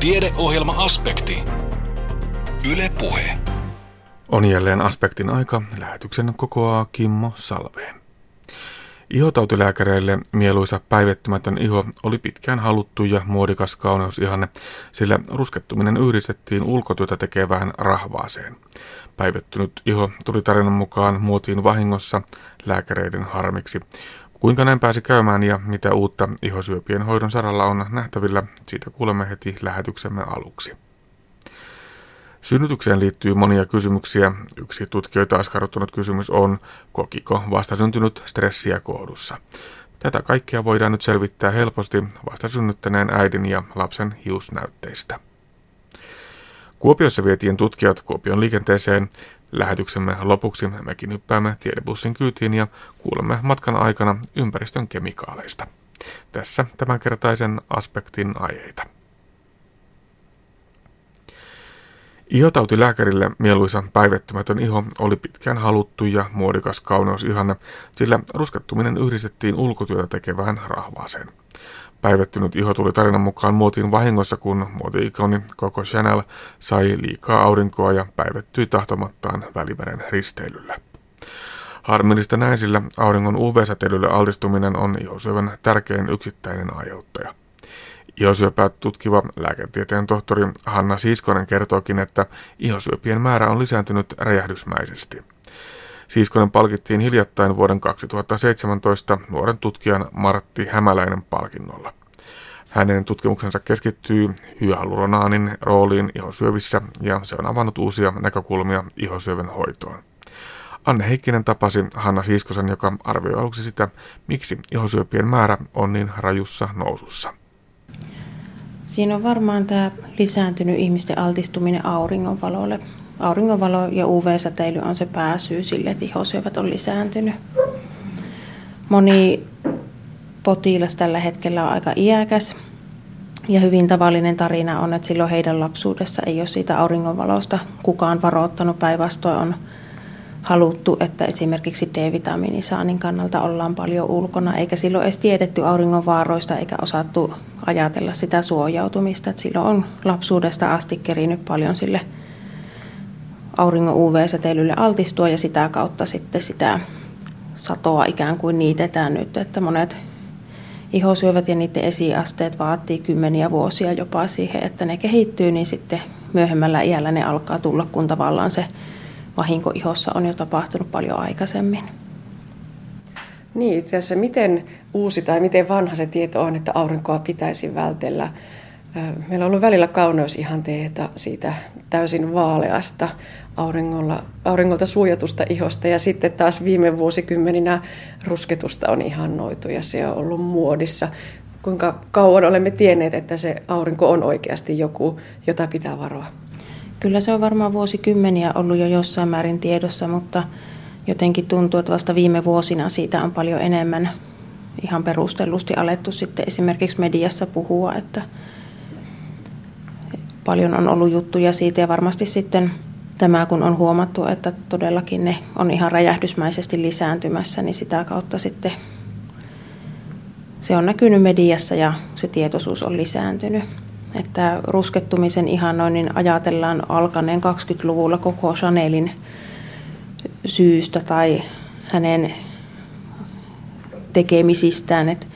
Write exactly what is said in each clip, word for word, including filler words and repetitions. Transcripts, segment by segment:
Tiedeohjelma Aspekti. Yle Puhe. On jälleen Aspektin aika. Lähetyksen kokoaa Kimmo Salve. Ihotautilääkäreille mieluisa päivettymätön iho oli pitkään haluttu ja muodikas kauneusihanne, sillä ruskettuminen yhdistettiin ulkotyötä tekevään rahvaaseen. Päivettynyt iho tuli tarinan mukaan muotiin vahingossa lääkäreiden harmiksi. Kuinka näin pääsi käymään ja mitä uutta ihosyöpien hoidon saralla on nähtävillä, siitä kuulemme heti lähetyksemme aluksi. Synnytykseen liittyy monia kysymyksiä. Yksi tutkijoita askarruttanut kysymys on, kokiko vastasyntynyt stressiä koodussa. Tätä kaikkea voidaan nyt selvittää helposti vastasynnyttäneen äidin ja lapsen hiusnäytteistä. Kuopiossa vietiin tutkijat Kuopion liikenteeseen. Lähetyksemme lopuksi mekin hyppäämme tiedebussin kyytiin ja kuulemme matkan aikana ympäristön kemikaaleista. Tässä tämänkertaisen aspektin aiheita. Ihotautilääkärille mieluisa päivettymätön iho oli pitkään haluttu ja muodikas kauneusihanne, sillä ruskettuminen yhdistettiin ulkotyötä tekevään rahvaaseen. Päivettynyt iho tuli tarinan mukaan muotiin vahingossa, kun muoti-ikoni Coco Chanel sai liikaa aurinkoa ja päivettyi tahtomattaan Välimeren risteilyllä. Harmillista näin, sillä auringon U V-säteilylle altistuminen on ihosyövän tärkein yksittäinen aiheuttaja. Ihosyöpää tutkiva lääketieteen tohtori Hanna Siiskonen kertookin, että ihosyöpien määrä on lisääntynyt räjähdysmäisesti. Siiskonen palkittiin hiljattain vuoden kaksituhattaseitsemäntoista nuoren tutkijan Martti Hämäläinen palkinnolla. Hänen tutkimuksensa keskittyy hyaluronaanin rooliin ihosyövissä ja se on avannut uusia näkökulmia ihosyövän hoitoon. Anne Heikkinen tapasi Hanna Siiskosen, joka arvioi aluksi sitä, miksi ihosyöpien määrä on niin rajussa nousussa. Siinä on varmaan tämä lisääntynyt ihmisten altistuminen auringonvalolle. Auringonvalo ja U V-säteily on se pääsyy sille, että ihosyövät on lisääntynyt. Moni potilas tällä hetkellä on aika iäkäs ja hyvin tavallinen tarina on, että silloin heidän lapsuudessa ei ole siitä auringonvalosta kukaan varoittanut. Päinvastoin on haluttu, että esimerkiksi D-vitamiinin saannin kannalta ollaan paljon ulkona, eikä silloin edes tiedetty auringon vaaroista eikä osattu ajatella sitä suojautumista. Että silloin on lapsuudesta asti kerinyt paljon sille auringon U V-säteilylle altistua ja sitä kautta sitten sitä satoa ikään kuin niitetään nyt, että monet ihosyövät ja niiden esiasteet vaatii kymmeniä vuosia jopa siihen, että ne kehittyy, niin sitten myöhemmällä iällä ne alkaa tulla, kun tavallaan se vahinko ihossa on jo tapahtunut paljon aikaisemmin. Niin, itse asiassa miten uusi tai miten vanha se tieto on, että aurinkoa pitäisi vältellä. Meillä on ollut välillä kauneusihanteita siitä täysin vaaleasta auringolta suojatusta ihosta ja sitten taas viime vuosikymmeninä rusketusta on ihannoitu ja se on ollut muodissa. Kuinka kauan olemme tienneet, että se aurinko on oikeasti joku, jota pitää varoa? Kyllä se on varmaan vuosikymmeniä ollut jo jossain määrin tiedossa, mutta jotenkin tuntuu, että vasta viime vuosina siitä on paljon enemmän ihan perustellusti alettu sitten esimerkiksi mediassa puhua, että paljon on ollut juttuja siitä ja varmasti sitten tämä, kun on huomattu, että todellakin ne on ihan räjähdysmäisesti lisääntymässä, niin sitä kautta sitten se on näkynyt mediassa ja se tietoisuus on lisääntynyt. Että ruskettumisen ihannoinnin ajatellaan alkaneen kaksikymmentäluvulla Coco Chanelin syystä tai hänen tekemisistään. Et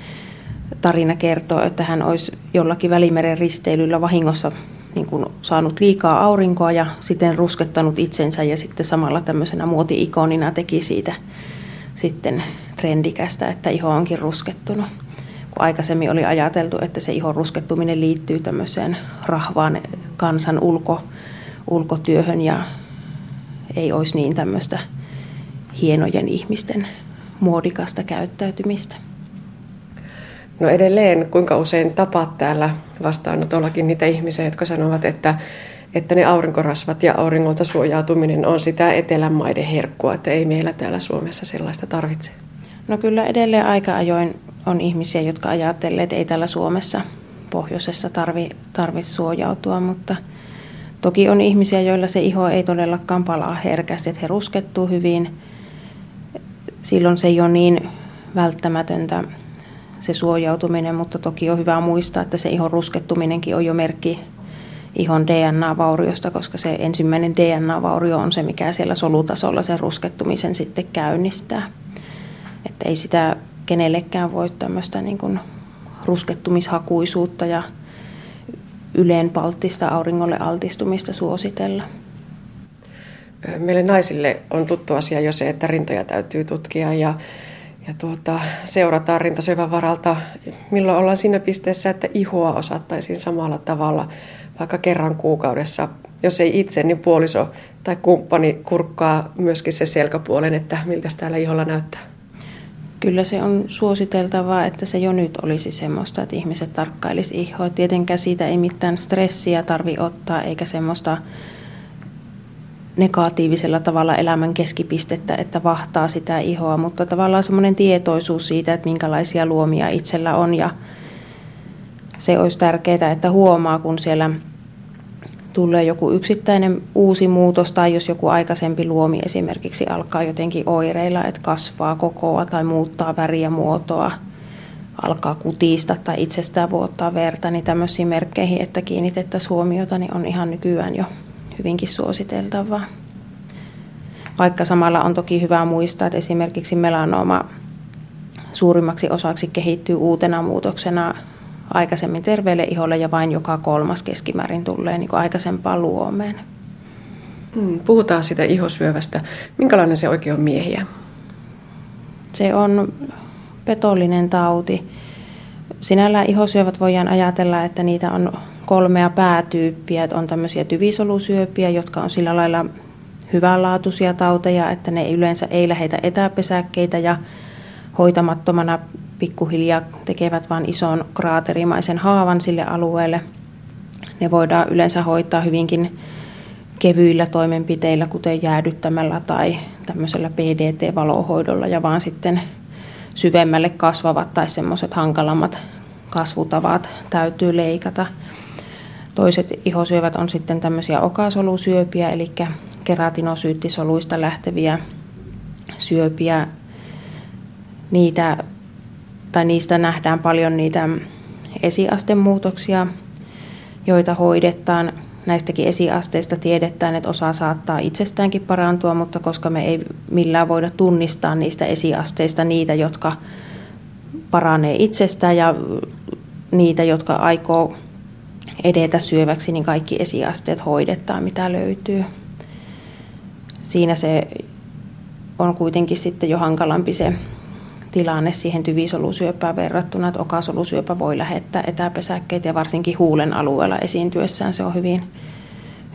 tarina kertoo, että hän olisi jollakin Välimeren risteilyllä vahingossa niin kuin saanut liikaa aurinkoa ja sitten ruskettanut itsensä ja sitten samalla tämmöisenä muoti-ikonina teki siitä sitten trendikästä, että iho onkin ruskettunut. Kun aikaisemmin oli ajateltu, että se ihon ruskettuminen liittyy tämmöiseen rahvaan kansan ulko, ulkotyöhön ja ei olisi niin tämmöistä hienojen ihmisten muodikasta käyttäytymistä. No edelleen, kuinka usein tapaat täällä vastaanotollakin niitä ihmisiä, jotka sanovat, että, että ne aurinkorasvat ja auringolta suojautuminen on sitä etelän maiden herkkua, että ei meillä täällä Suomessa sellaista tarvitse? No kyllä edelleen aika ajoin on ihmisiä, jotka ajattelee, että ei täällä Suomessa pohjoisessa tarvitse tarvi suojautua, mutta toki on ihmisiä, joilla se iho ei todellakaan palaa herkästi, että he ruskettuu hyvin. Silloin se ei ole niin välttämätöntä se suojautuminen, mutta toki on hyvä muistaa, että se ihon ruskettuminenkin on jo merkki ihon D N A-vauriosta, koska se ensimmäinen D N A-vaurio on se, mikä siellä solutasolla sen ruskettumisen sitten käynnistää. Että ei sitä kenellekään voi tämmöistä niin kuin ruskettumishakuisuutta ja yleenpalttista auringolle altistumista suositella. Meille naisille on tuttu asia jo se, että rintoja täytyy tutkia ja, ja tuota, seurataan rintasyövän varalta, milloin ollaan siinä pisteessä, että ihoa osattaisiin samalla tavalla vaikka kerran kuukaudessa. Jos ei itse, niin puoliso tai kumppani kurkkaa myöskin se selkäpuolen, että miltä täällä iholla näyttää. Kyllä se on suositeltavaa, että se jo nyt olisi semmoista, että ihmiset tarkkailisi ihoa. Tietenkään siitä ei mitään stressiä tarvitse ottaa eikä semmoista negatiivisella tavalla elämän keskipistettä, että vahtaa sitä ihoa, mutta tavallaan semmoinen tietoisuus siitä, että minkälaisia luomia itsellä on, ja se olisi tärkeää, että huomaa, kun siellä tulee joku yksittäinen uusi muutos tai jos joku aikaisempi luomi esimerkiksi alkaa jotenkin oireilla, että kasvaa kokoa tai muuttaa väriä, muotoa, alkaa kutista tai itsestään vuottaa verta, niin tämmöisiin merkkeihin, että kiinnitettäisiin huomiota, niin on ihan nykyään jo hyvinkin suositeltavaa. Vaikka samalla on toki hyvä muistaa, että esimerkiksi melanooma suurimmaksi osaksi kehittyy uutena muutoksena aikaisemmin terveelle iholle ja vain joka kolmas keskimäärin tulee niin kuin aikaisempaan luomeen. Puhutaan sitä ihosyövästä. Minkälainen se oikein on miehiä? Se on petollinen tauti. Sinällään ihosyövät voidaan ajatella, että niitä on kolmea päätyyppiä. On tämmöisiä tyvisolusyöpiä, jotka on sillä lailla hyvänlaatuisia tauteja, että ne yleensä ei lähetä etäpesäkkeitä ja hoitamattomana pikkuhiljaa tekevät vain ison kraaterimaisen haavan sille alueelle. Ne voidaan yleensä hoitaa hyvinkin kevyillä toimenpiteillä, kuten jäädyttämällä tai tämmöisellä P D T-valohoidolla, ja vaan sitten syvemmälle kasvavat tai semmoiset hankalammat kasvutavat täytyy leikata. Toiset ihosyövät on sitten tämmöisiä okasolusyöpiä, eli keratinosyyttisoluista lähteviä syöpiä. Niitä, tai niistä nähdään paljon niitä esiastemuutoksia, joita hoidetaan. Näistäkin esiasteista tiedetään, että osa saattaa itsestäänkin parantua, mutta koska me ei millään voida tunnistaa niistä esiasteista niitä, jotka paranee itsestään, ja niitä, jotka aikoo edetä syöväksi, niin kaikki esiasteet hoidetaan, mitä löytyy. Siinä se on kuitenkin sitten jo hankalampi se tilanne siihen tyvisolusyöpään verrattuna, että okasolusyöpä voi lähettää etäpesäkkeitä ja varsinkin huulen alueella esiintyessään se on hyvin,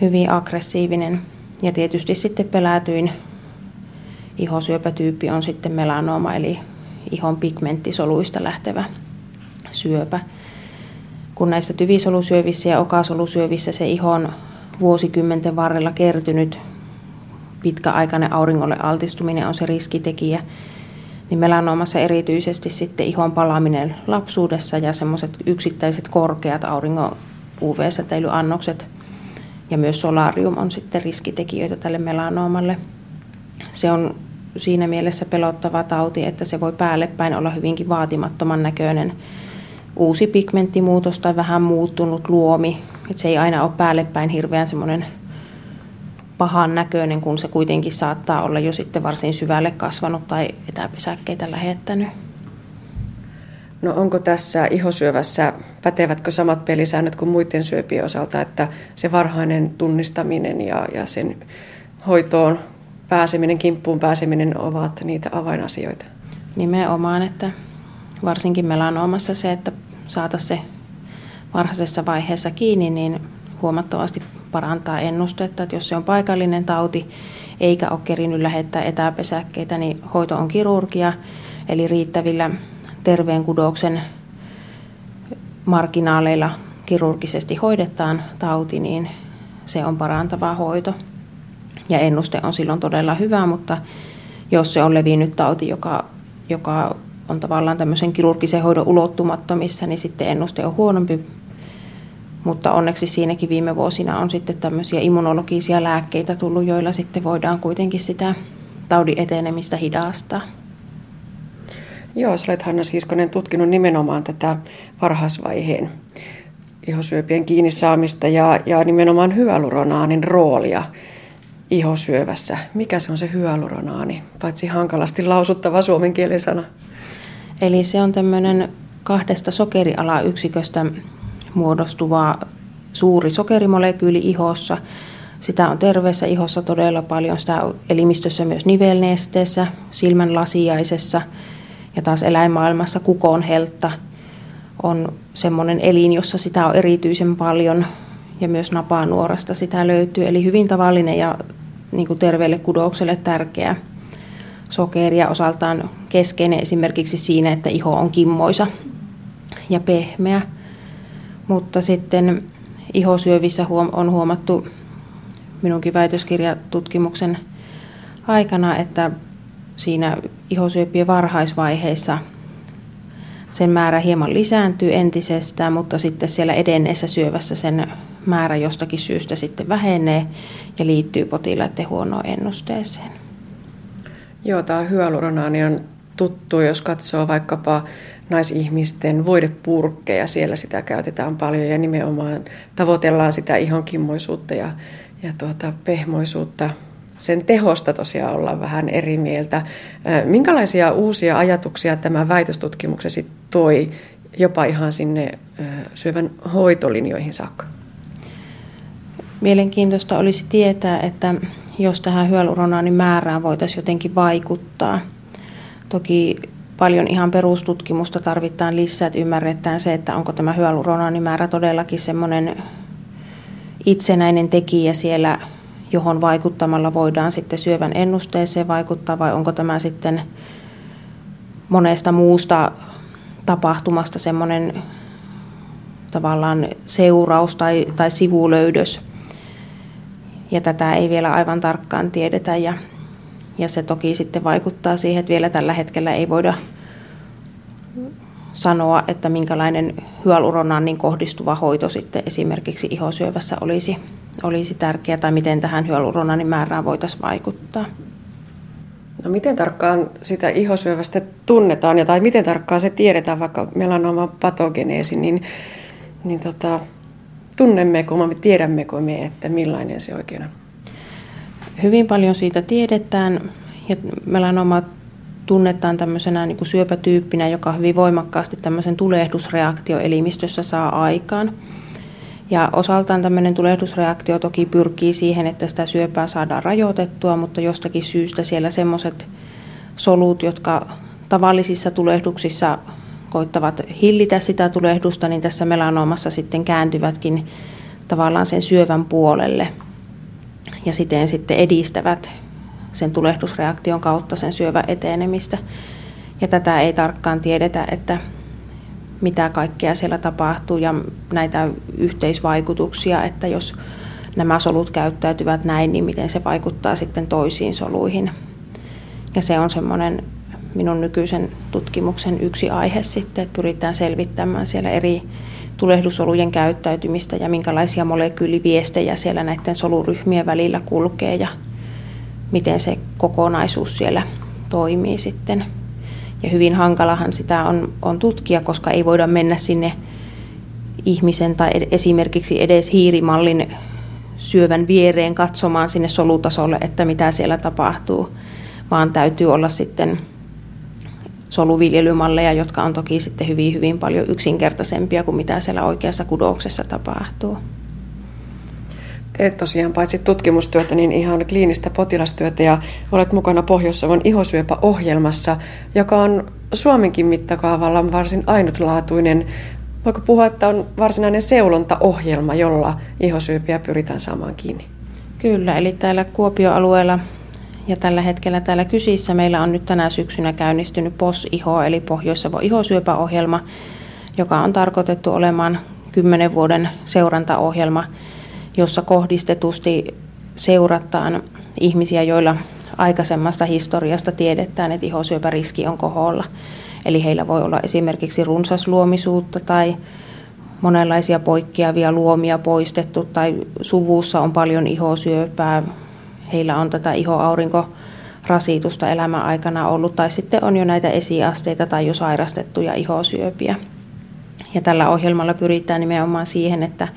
hyvin aggressiivinen. Ja tietysti sitten pelätyin ihosyöpätyyppi on sitten melanooma, eli ihon pigmenttisoluista lähtevä syöpä. Kun näissä tyvisolusyövissä ja okasolusyövissä se ihon vuosikymmenten varrella kertynyt pitkäaikainen auringolle altistuminen on se riskitekijä, niin melanoomassa erityisesti sitten ihon palaaminen lapsuudessa ja semmoiset yksittäiset korkeat auringon U V-säteilyannokset ja myös solarium on sitten riskitekijöitä tälle melanoomalle. Se on siinä mielessä pelottava tauti, että se voi päällepäin olla hyvinkin vaatimattoman näköinen uusi pigmenttimuutos tai vähän muuttunut luomi. Että se ei aina ole päällepäin hirveän semmoinen pahan näköinen, kun se kuitenkin saattaa olla jo sitten varsin syvälle kasvanut tai etäpesäkkeitä lähettänyt. No onko tässä ihosyövässä, pätevätkö samat pelisäännöt kuin muiden syöpien osalta, että se varhainen tunnistaminen ja, ja sen hoitoon pääseminen, kimppuun pääseminen ovat niitä avainasioita? Nimenomaan, että varsinkin melanoomassa se, että saataisiin se varhaisessa vaiheessa kiinni, niin huomattavasti parantaa ennustetta, että jos se on paikallinen tauti eikä ole kerinnyt lähettää etäpesäkkeitä, niin hoito on kirurgia, eli riittävillä terveen kudoksen marginaaleilla kirurgisesti hoidetaan tauti, niin se on parantava hoito. Ja ennuste on silloin todella hyvä, mutta jos se on levinnyt tauti, joka, joka on tavallaan tämmöisen kirurgisen hoidon ulottumattomissa, niin sitten ennuste on huonompi. Mutta onneksi siinäkin viime vuosina on sitten tämmöisiä immunologisia lääkkeitä tullut, joilla sitten voidaan kuitenkin sitä taudin etenemistä hidastaa. Joo, sä olet, Hanna Siiskonen, tutkinut nimenomaan tätä varhaisvaiheen ihosyöpien kiinni saamista ja, ja nimenomaan hyaluronaanin roolia ihosyövässä. Mikä se on se hyaluronaani, paitsi hankalasti lausuttava suomen kielen sana? Eli se on tämmöinen kahdesta sokerialayksiköstä muodostuva suuri sokerimolekyyli ihossa. Sitä on terveessä ihossa todella paljon, sitä on elimistössä myös nivelnesteessä, silmän lasiaisessa ja taas eläinmaailmassa kukonheltta on semmoinen elin, jossa sitä on erityisen paljon ja myös napanuorasta sitä löytyy. Eli hyvin tavallinen ja niin kuin terveelle kudokselle tärkeä sokeri ja osaltaan keskeinen esimerkiksi siinä, että iho on kimmoisa ja pehmeä. Mutta sitten ihosyövissä on huomattu minunkin väitöskirjatutkimuksen aikana, että siinä ihosyöpien varhaisvaiheissa sen määrä hieman lisääntyy entisestään, mutta sitten siellä edenneessä syövässä sen määrä jostakin syystä sitten vähenee ja liittyy potilaiden huonoon ennusteeseen. Joo, tämä hyaluronaani on tuttu, jos katsoo vaikkapa naisihmisten voidepurkkeja, siellä sitä käytetään paljon ja nimenomaan tavoitellaan sitä ihon kimmoisuutta ja, ja tuota, pehmoisuutta. Sen tehosta tosiaan ollaan vähän eri mieltä. Minkälaisia uusia ajatuksia tämä väitöstutkimuksesi toi jopa ihan sinne syövän hoitolinjoihin saakka? Mielenkiintoista olisi tietää, että jos tähän hyaluronaanin määrään voitaisiin jotenkin vaikuttaa. Toki paljon ihan perustutkimusta tarvitaan lisää, että ymmärretään se, että onko tämä hyaluronaanin määrä todellakin semmoinen itsenäinen tekijä siellä, johon vaikuttamalla voidaan sitten syövän ennusteeseen vaikuttaa, vai onko tämä sitten monesta muusta tapahtumasta semmoinen tavallaan seuraus tai, tai sivulöydös. Ja tätä ei vielä aivan tarkkaan tiedetä ja, ja se toki sitten vaikuttaa siihen, että vielä tällä hetkellä ei voida sanoa, että minkälainen hyaluronaanin kohdistuva hoito sitten esimerkiksi ihosyövässä olisi, olisi tärkeää tai miten tähän hyaluronaanin määrään voitaisiin vaikuttaa. No miten tarkkaan sitä ihosyövästä tunnetaan ja tai miten tarkkaan se tiedetään, vaikka meillä on oma patogeneesi, niin, niin tota, tunnemmeko me, tiedämmekö me, että millainen se oikein on? Hyvin paljon siitä tiedetään ja melanoma tunnetaan tämmöisenä niin kuin syöpätyyppinä, joka hyvin voimakkaasti tämmöisen tulehdusreaktio elimistössä saa aikaan. Ja osaltaan tämmöinen tulehdusreaktio toki pyrkii siihen, että sitä syöpää saadaan rajoitettua, mutta jostakin syystä siellä semmoiset solut, jotka tavallisissa tulehduksissa koittavat hillitä sitä tulehdusta, niin tässä melanoomassa sitten kääntyvätkin tavallaan sen syövän puolelle ja siten sitten edistävät sen tulehdusreaktion kautta sen syövän etenemistä. Ja tätä ei tarkkaan tiedetä, että mitä kaikkea siellä tapahtuu ja näitä yhteisvaikutuksia, että jos nämä solut käyttäytyvät näin, niin miten se vaikuttaa sitten toisiin soluihin. Ja se on semmoinen minun nykyisen tutkimuksen yksi aihe sitten, että pyritään selvittämään siellä eri tulehdussolujen käyttäytymistä ja minkälaisia molekyyliviestejä siellä näiden soluryhmien välillä kulkee ja miten se kokonaisuus siellä toimii sitten. Ja hyvin hankalahan sitä on, on tutkia, koska ei voida mennä sinne ihmisen tai ed- esimerkiksi edes hiirimallin syövän viereen katsomaan sinne solutasolle, että mitä siellä tapahtuu, vaan täytyy olla sitten soluviljelymalleja, jotka on toki sitten hyvin, hyvin paljon yksinkertaisempia kuin mitä siellä oikeassa kudoksessa tapahtuu. Teet tosiaan paitsi tutkimustyötä, niin ihan kliinistä potilastyötä ja olet mukana Pohjois-Savon ihosyöpäohjelmassa, joka on Suomenkin mittakaavalla varsin ainutlaatuinen. Voiko puhua, että on varsinainen seulontaohjelma, jolla ihosyöpiä pyritään saamaan kiinni? Kyllä, eli täällä Kuopio-alueella ja tällä hetkellä täällä Kysissä meillä on nyt tänä syksynä käynnistynyt P O S-iho, eli Pohjois-Savon ihosyöpäohjelma, joka on tarkoitettu olemaan kymmenen vuoden seurantaohjelma, jossa kohdistetusti seurataan ihmisiä, joilla aikaisemmasta historiasta tiedetään, että ihosyöpäriski on koholla. Eli heillä voi olla esimerkiksi runsasluomisuutta tai monenlaisia poikkeavia luomia poistettu tai suvussa on paljon ihosyöpää. Heillä on tätä ihoaurinkorasitusta elämän aikana ollut tai sitten on jo näitä esiasteita tai jo sairastettuja ihosyöpiä. Ja tällä ohjelmalla pyritään nimenomaan siihen, että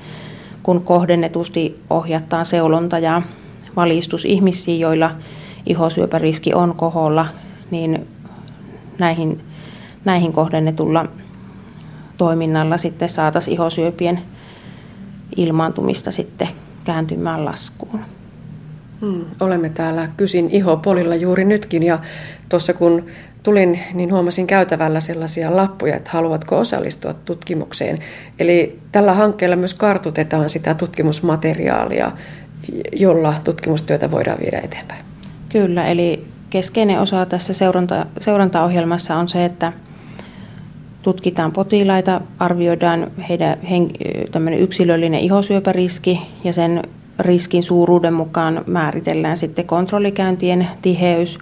kun kohdennetusti ohjataan seulonta ja valistus ihmisiin, joilla ihosyöpäriski on koholla, niin näihin, näihin kohdennetulla toiminnalla sitten saataisiin ihosyöpien ilmaantumista sitten kääntymään laskuun. Mm, olemme täällä Kysin ihopolilla juuri nytkin, ja tuossa kun tulin, niin huomasin käytävällä sellaisia lappuja, että haluatko osallistua tutkimukseen. Eli tällä hankkeella myös kartutetaan sitä tutkimusmateriaalia, jolla tutkimustyötä voidaan viedä eteenpäin. Kyllä, eli keskeinen osa tässä seuranta, seurantaohjelmassa on se, että tutkitaan potilaita, arvioidaan heidän tämmöinen yksilöllinen ihosyöpäriski ja sen riskin suuruuden mukaan määritellään sitten kontrollikäyntien tiheys.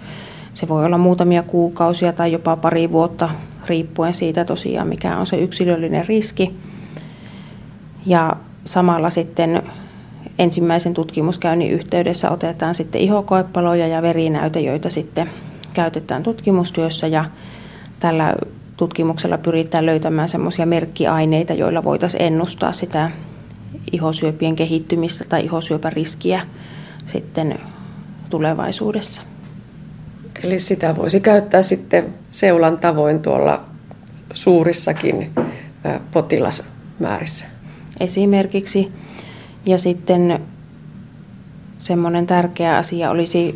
Se voi olla muutamia kuukausia tai jopa pari vuotta, riippuen siitä tosiaan, mikä on se yksilöllinen riski. Ja samalla sitten ensimmäisen tutkimuskäynnin yhteydessä otetaan sitten ihokoepaloja ja verinäyte, joita sitten käytetään tutkimustyössä. Ja tällä tutkimuksella pyritään löytämään semmoisia merkkiaineita, joilla voitaisiin ennustaa sitä ihosyöpien kehittymistä tai ihosyöpäriskiä sitten tulevaisuudessa. Eli sitä voisi käyttää sitten seulan tavoin tuolla suurissakin potilasmäärissä. Esimerkiksi. Ja sitten semmoinen tärkeä asia olisi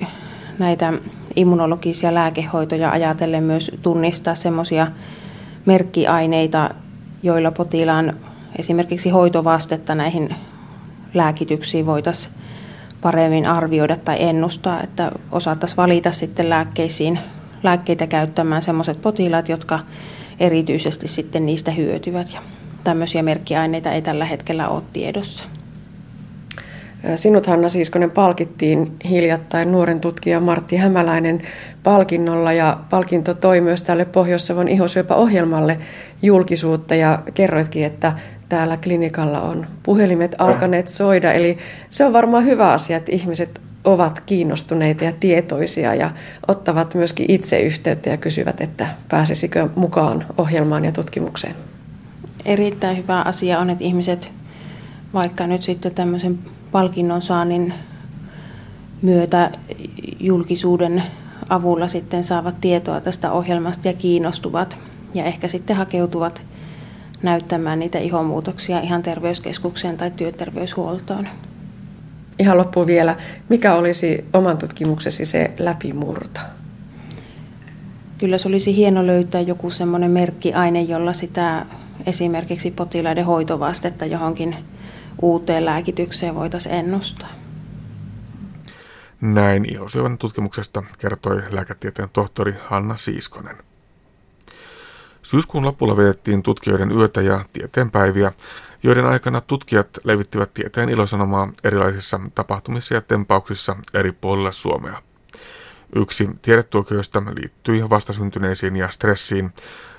näitä immunologisia lääkehoitoja ajatellen myös tunnistaa semmoisia merkkiaineita, joilla potilaan esimerkiksi hoitovastetta näihin lääkityksiin voitaisiin paremmin arvioida tai ennustaa, että osattaisiin valita sitten lääkkeisiin, lääkkeitä käyttämään sellaiset potilaat, jotka erityisesti sitten niistä hyötyvät. Ja tämmöisiä merkkiaineita ei tällä hetkellä ole tiedossa. Sinut, Hanna Siiskonen, palkittiin hiljattain nuoren tutkija Martti Hämäläinen palkinnolla, ja palkinto toi myös tälle Pohjois-Savon ihosyöpäohjelmalle julkisuutta, ja kerroitkin, että täällä klinikalla on puhelimet alkaneet soida, eli se on varmaan hyvä asia, että ihmiset ovat kiinnostuneita ja tietoisia ja ottavat myöskin itse yhteyttä ja kysyvät, että pääsisikö mukaan ohjelmaan ja tutkimukseen. Erittäin hyvä asia on, että ihmiset vaikka nyt sitten tämmöisen palkinnon saannin myötä julkisuuden avulla sitten saavat tietoa tästä ohjelmasta ja kiinnostuvat ja ehkä sitten hakeutuvat näyttämään niitä ihomuutoksia ihan terveyskeskukseen tai työterveyshuoltoon. Ihan loppuun vielä, mikä olisi oman tutkimuksesi se läpimurto? Kyllä se olisi hieno löytää joku semmoinen merkkiaine, jolla sitä esimerkiksi potilaiden hoitovastetta johonkin uuteen lääkitykseen voitaisiin ennustaa. Näin ihosyövän tutkimuksesta kertoi lääketieteen tohtori Hanna Siiskonen. Syyskuun lopulla vietettiin tutkijoiden yötä ja tieteenpäiviä, joiden aikana tutkijat levittivät tieteen ilosanomaa erilaisissa tapahtumissa ja tempauksissa eri puolilla Suomea. Yksi tiedetuokioista liittyi vastasyntyneisiin ja stressiin.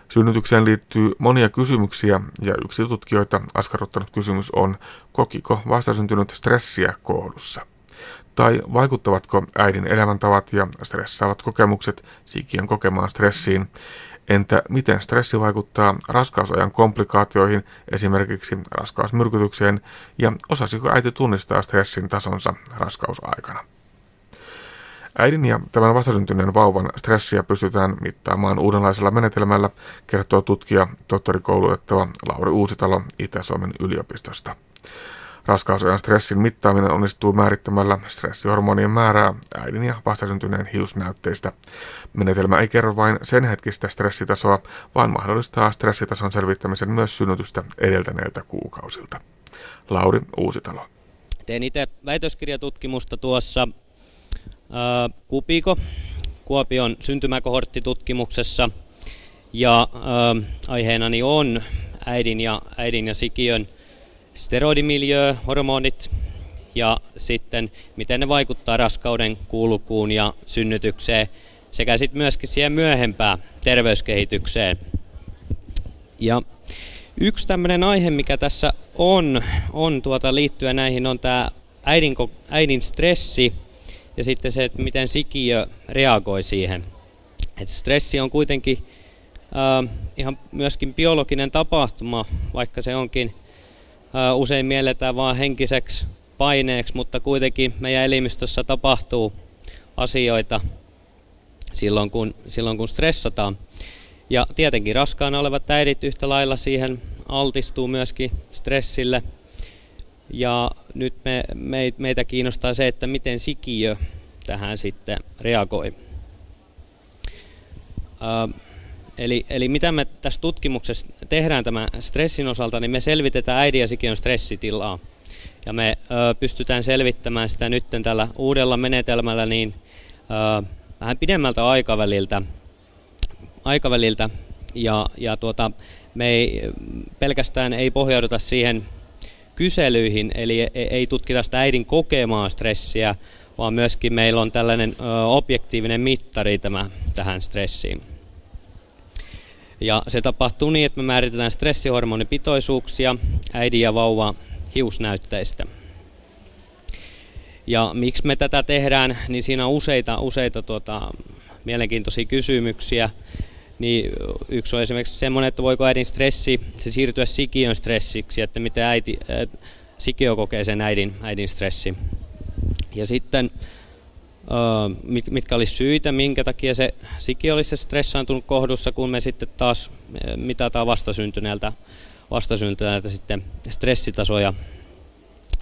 Synnytykseen liittyy monia kysymyksiä, ja yksi tutkijoita askarruttanut kysymys on, kokiko vastasyntynyt stressiä koulussa? Tai vaikuttavatko äidin elämäntavat ja stressaavat kokemukset sikiön kokemaan stressiin? Entä miten stressi vaikuttaa raskausajan komplikaatioihin, esimerkiksi raskausmyrkytykseen, ja osasiko äiti tunnistaa stressin tasonsa raskausaikana? Äidin ja tämän vastasyntyneen vauvan stressiä pystytään mittaamaan uudenlaisella menetelmällä, kertoo tutkija, tohtorikoulutettava Lauri Uusitalo Itä-Suomen yliopistosta. Raskausajan stressin mittaaminen onnistuu määrittämällä stressihormonien määrää äidin ja vastasyntyneen hiusnäytteistä. Menetelmä ei kerro vain sen hetkistä stressitasoa, vaan mahdollistaa stressitason selvittämisen myös synnytystä edeltäneiltä kuukausilta. Lauri Uusitalo. Tein itse väitöskirjatutkimusta tuossa äh, Kupiko, Kuopion syntymäkohorttitutkimuksessa, ja äh, aiheenani on äidin ja, äidin ja sikiön steroidimiljöö, hormonit ja sitten miten ne vaikuttaa raskauden kulkuun ja synnytykseen sekä sitten myöskin siihen myöhempään terveyskehitykseen. Ja yksi tämmöinen aihe, mikä tässä on, on tuota liittyen näihin, on tämä äidin, äidin stressi ja sitten se, että miten sikiö reagoi siihen. Et stressi on kuitenkin äh, ihan myöskin biologinen tapahtuma, vaikka se onkin äh, usein mielletään vain henkiseksi paineeksi, mutta kuitenkin meidän elimistössä tapahtuu asioita silloin, kun, silloin, kun stressataan. Ja tietenkin raskaana olevat äidit yhtä lailla siihen altistuu myöskin stressille. Ja nyt me, me, meitä kiinnostaa se, että miten sikiö tähän sitten reagoi. Ö, eli, eli mitä me tässä tutkimuksessa tehdään tämän stressin osalta, niin me selvitetään äidin ja sikiön stressitilaa. Ja me ö, pystytään selvittämään sitä nyt tällä uudella menetelmällä niin ö, vähän pidemmältä aikaväliltä. aikaväliltä ja, ja tuota, me ei, pelkästään ei pohjauduta siihen kyselyihin, eli ei tutkita sitä äidin kokemaa stressiä, vaan myöskin meillä on tällainen ö, objektiivinen mittari tämä, tähän stressiin. Ja se tapahtuu niin, että me määritetään stressihormonipitoisuuksia äidin ja vauvan hiusnäytteistä. Ja miksi me tätä tehdään, niin siinä on useita, useita tuota, mielenkiintoisia kysymyksiä. Niin yksi on esimerkiksi semmoinen, että voiko äidin stressi se siirtyä sikiön stressiksi, että miten äiti, ä, sikiö kokee sen äidin, äidin stressi. Ja sitten ö, mit, mitkä olisi syitä, minkä takia se sikiö olisi se stressaantunut kohdussa, kun me sitten taas mitataan vastasyntyneeltä, vastasyntyneeltä sitten stressitasoja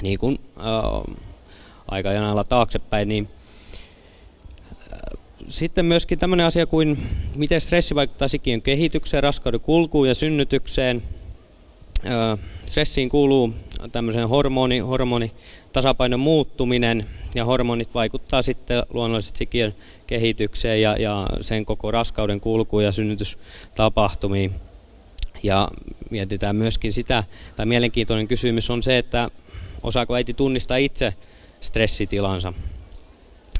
niin kuin ö, aikajanalla taaksepäin. Niin sitten myöskin tämmöinen asia kuin miten stressi vaikuttaa sikiön kehitykseen, raskauden kulkuun ja synnytykseen. Öö, stressiin kuuluu tämmöisen hormoni, hormoni tasapainon muuttuminen, ja hormonit vaikuttaa sitten luonnollisesti sikiön kehitykseen ja, ja sen koko raskauden kulkuun ja synnytystapahtumiin. Ja mietitään myöskin sitä, tai mielenkiintoinen kysymys on se, että osaako äiti tunnistaa itse stressitilansa.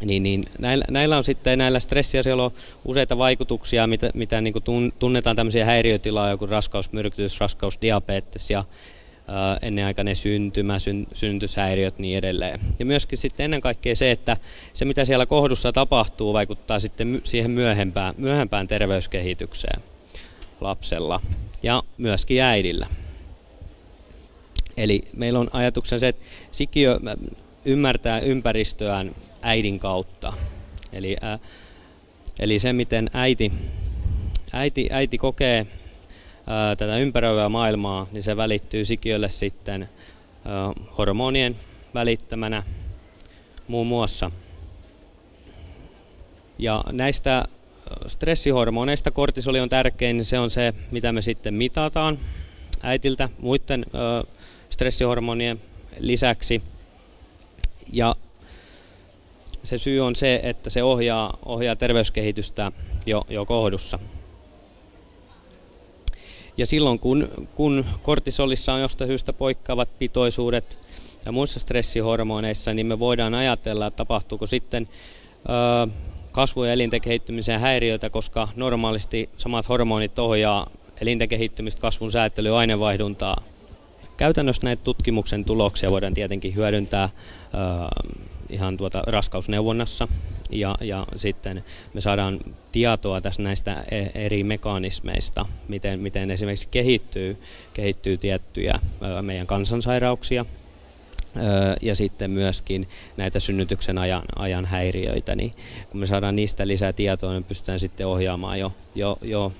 Niin, niin, näillä, näillä on sitten näillä stressiasioilla on useita vaikutuksia, mitä, mitä niin kuin tunnetaan tämmöisiä häiriötilaa, joku raskausmyrkytys, raskausdiabetes ja ää, ennenaikainen syntymä, syn, synnytyshäiriöt niin edelleen. Ja myöskin sitten ennen kaikkea se, että se mitä siellä kohdussa tapahtuu vaikuttaa sitten siihen myöhempään, myöhempään terveyskehitykseen lapsella ja myöskin äidillä. Eli meillä on ajatuksena se, että sikiö ymmärtää ympäristöään äidin kautta. Eli, ä, eli se, miten äiti, äiti, äiti kokee ä, tätä ympäröivää maailmaa, niin se välittyy sikiölle sitten ä, hormonien välittämänä muun muassa. Ja näistä stressihormoneista kortisoli on tärkein, niin se on se, mitä me sitten mitataan äitiltä muiden ä, stressihormonien lisäksi. Ja se syy on se, että se ohjaa, ohjaa terveyskehitystä jo, jo kohdussa. Ja silloin kun, kun kortisolissa on jostain syystä poikkaavat pitoisuudet ja muissa stressihormoneissa, niin me voidaan ajatella, että tapahtuuko sitten ö, kasvu- ja elinten kehittymisen häiriöitä, koska normaalisti samat hormonit ohjaa elinten kehittymistä, kasvun säätelyä, aineenvaihduntaa. Käytännössä näitä tutkimuksen tuloksia voidaan tietenkin hyödyntää ö, ihan tuota raskausneuvonnassa, ja, ja sitten me saadaan tietoa tässä näistä eri mekanismeista, miten, miten esimerkiksi kehittyy, kehittyy tiettyjä meidän kansansairauksia ja sitten myöskin näitä synnytyksen ajan, ajan häiriöitä. Niin kun me saadaan niistä lisää tietoa, niin pystytään sitten ohjaamaan jo, jo, jo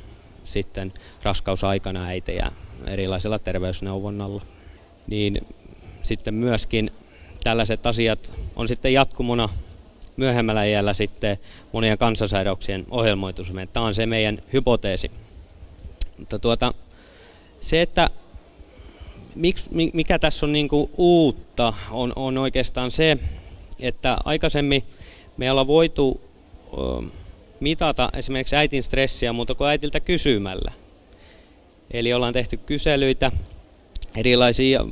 sitten raskausaikana äitejä erilaisella terveysneuvonnalla. Niin sitten myöskin tällaiset asiat on sitten jatkumona myöhemmällä iällä sitten monien kansansairauksien ohjelmoitus. Tämä on se meidän hypoteesi. Mutta tuota, se, että mikä tässä on niin kuin uutta, on, on oikeastaan se, että aikaisemmin me ollaan voitu mitata esimerkiksi äitin stressiä muuta kuin äitiltä kysymällä. Eli ollaan tehty kyselyitä, erilaisia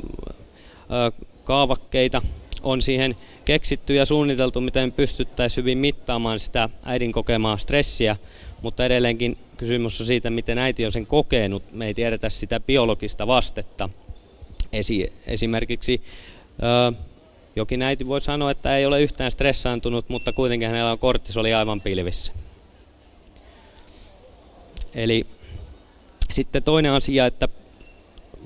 kaavakkeita on siihen keksitty ja suunniteltu, miten pystyttäisiin hyvin mittaamaan sitä äidin kokemaa stressiä, mutta edelleenkin kysymys on siitä, miten äiti on sen kokenut. Me ei tiedetä sitä biologista vastetta. Esimerkiksi jokin äiti voi sanoa, että ei ole yhtään stressaantunut, mutta kuitenkin hänellä on kortisoli aivan pilvissä. Eli Sitten toinen asia, että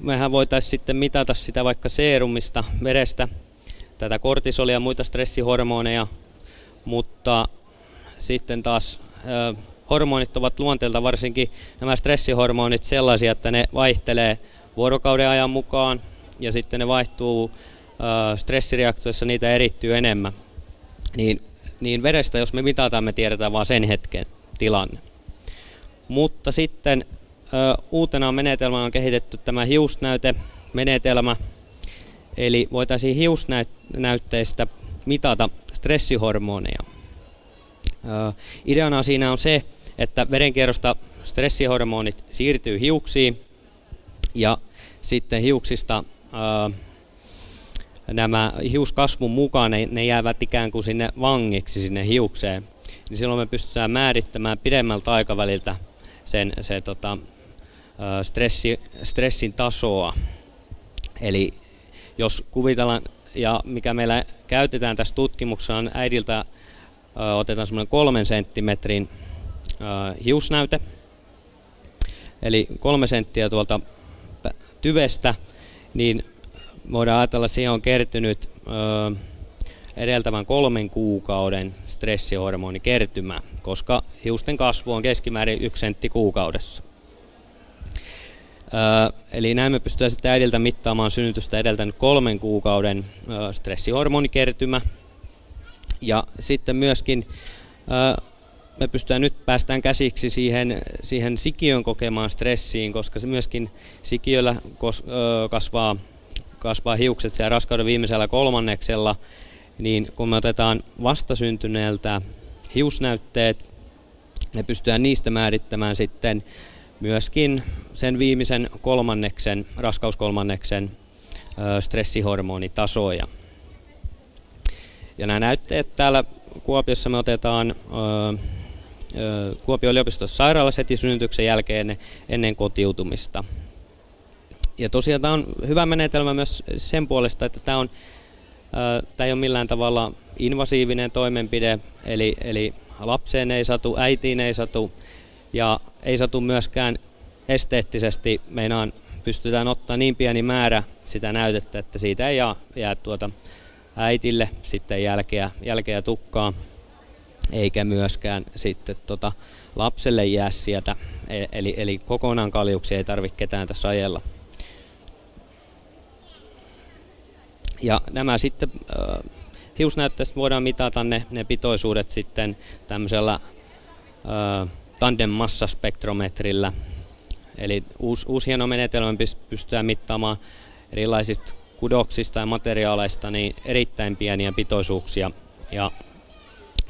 mehän voitaisiin sitten mitata sitä vaikka seerumista, verestä, tätä kortisolia ja muita stressihormoneja, mutta sitten taas ö, hormonit ovat luonteelta, varsinkin nämä stressihormonit, sellaisia, että ne vaihtelee vuorokauden ajan mukaan ja sitten ne vaihtuu ö, stressireaktioissa, niitä erittyy enemmän. Niin, niin verestä, jos me mitataan, me tiedetään vaan sen hetken tilanne. Mutta sitten ö, uutena menetelmänä on kehitetty tämä hiusnäytemenetelmä, eli voitaisiin hiusnäytteistä mitata stressihormoneja. Ö, ideana siinä on se, että verenkierrosta stressihormonit siirtyy hiuksiin ja sitten hiuksista ö, nämä hiuskasvun mukaan ne, ne jäävät ikään kuin sinne vangiksi sinne hiukseen. Niin silloin me pystytään määrittämään pidemmältä aikaväliltä sen, se, tota, ö, stressi, stressin tasoa. Eli jos kuvitellaan, ja mikä meillä käytetään tässä tutkimuksessa, on äidiltä ö, otetaan semmoinen kolmen senttimetrin ö, hiusnäyte, eli kolme senttiä tuolta tyvestä, niin voidaan ajatella, että siihen on kertynyt ö, edeltävän kolmen kuukauden stressihormonikertymä, koska hiusten kasvu on keskimäärin yksi sentti kuukaudessa. Ö, eli näin me pystytään sitten äidiltä mittaamaan synnytystä edeltänyt kolmen kuukauden ö, stressihormonikertymä. Ja sitten myöskin ö, me pystytään nyt päästään käsiksi siihen, siihen sikiön kokemaan stressiin, koska se myöskin sikiöllä kos, ö, kasvaa, kasvaa hiukset siellä raskauden viimeisellä kolmanneksella. Niin kun me otetaan vastasyntyneeltä hiusnäytteet, me pystytään niistä määrittämään sitten myöskin sen viimeisen kolmanneksen, raskauskolmanneksen ö, stressihormonitasoja. Ja nämä näytteet täällä Kuopiossa me otetaan ö, ö, Kuopion yliopistosairaalassa heti synnytyksen jälkeen ennen kotiutumista. Ja tosiaan tämä on hyvä menetelmä myös sen puolesta, että tämä on Tämä ei ole millään tavalla invasiivinen toimenpide, eli, eli lapseen ei satu, äitiin ei satu ja ei satu myöskään esteettisesti. Meinaan pystytään ottaa niin pieni määrä sitä näytettä, että siitä ei jää, jää tuota äitille sitten jälkeä, jälkeä tukkaa, eikä myöskään sitten tota lapselle jää sieltä. Eli, eli kokonaan kaljuksi ei tarvitse ketään tässä ajella. Ja nämä sitten äh, hiusnäytteistä voidaan mitata ne, ne pitoisuudet sitten tämmöisellä äh, tandem-massaspektrometrillä. Eli uusi, uusi hieno menetelmä pystytään mittaamaan erilaisista kudoksista ja materiaaleista niin erittäin pieniä pitoisuuksia ja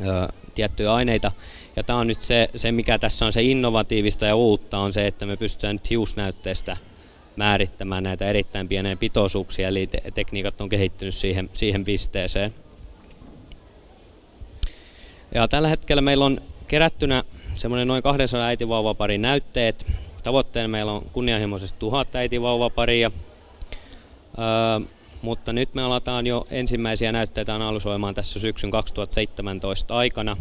äh, tiettyjä aineita. Ja tämä on nyt se, se, mikä tässä on se innovatiivista ja uutta, on se, että me pystytään nyt hiusnäytteistä määrittämään näitä erittäin pieniä pitoisuuksia, eli te- tekniikat on kehittynyt siihen, siihen pisteeseen. Ja tällä hetkellä meillä on kerättynä semmoinen noin kaksisataa äitivauvaparin näytteet. Tavoitteena meillä on kunnianhimoisesti tuhat äitivauvaparia, öö, mutta nyt me aletaan jo ensimmäisiä näytteitä analysoimaan tässä syksyn kaksituhattaseitsemäntoista aikana.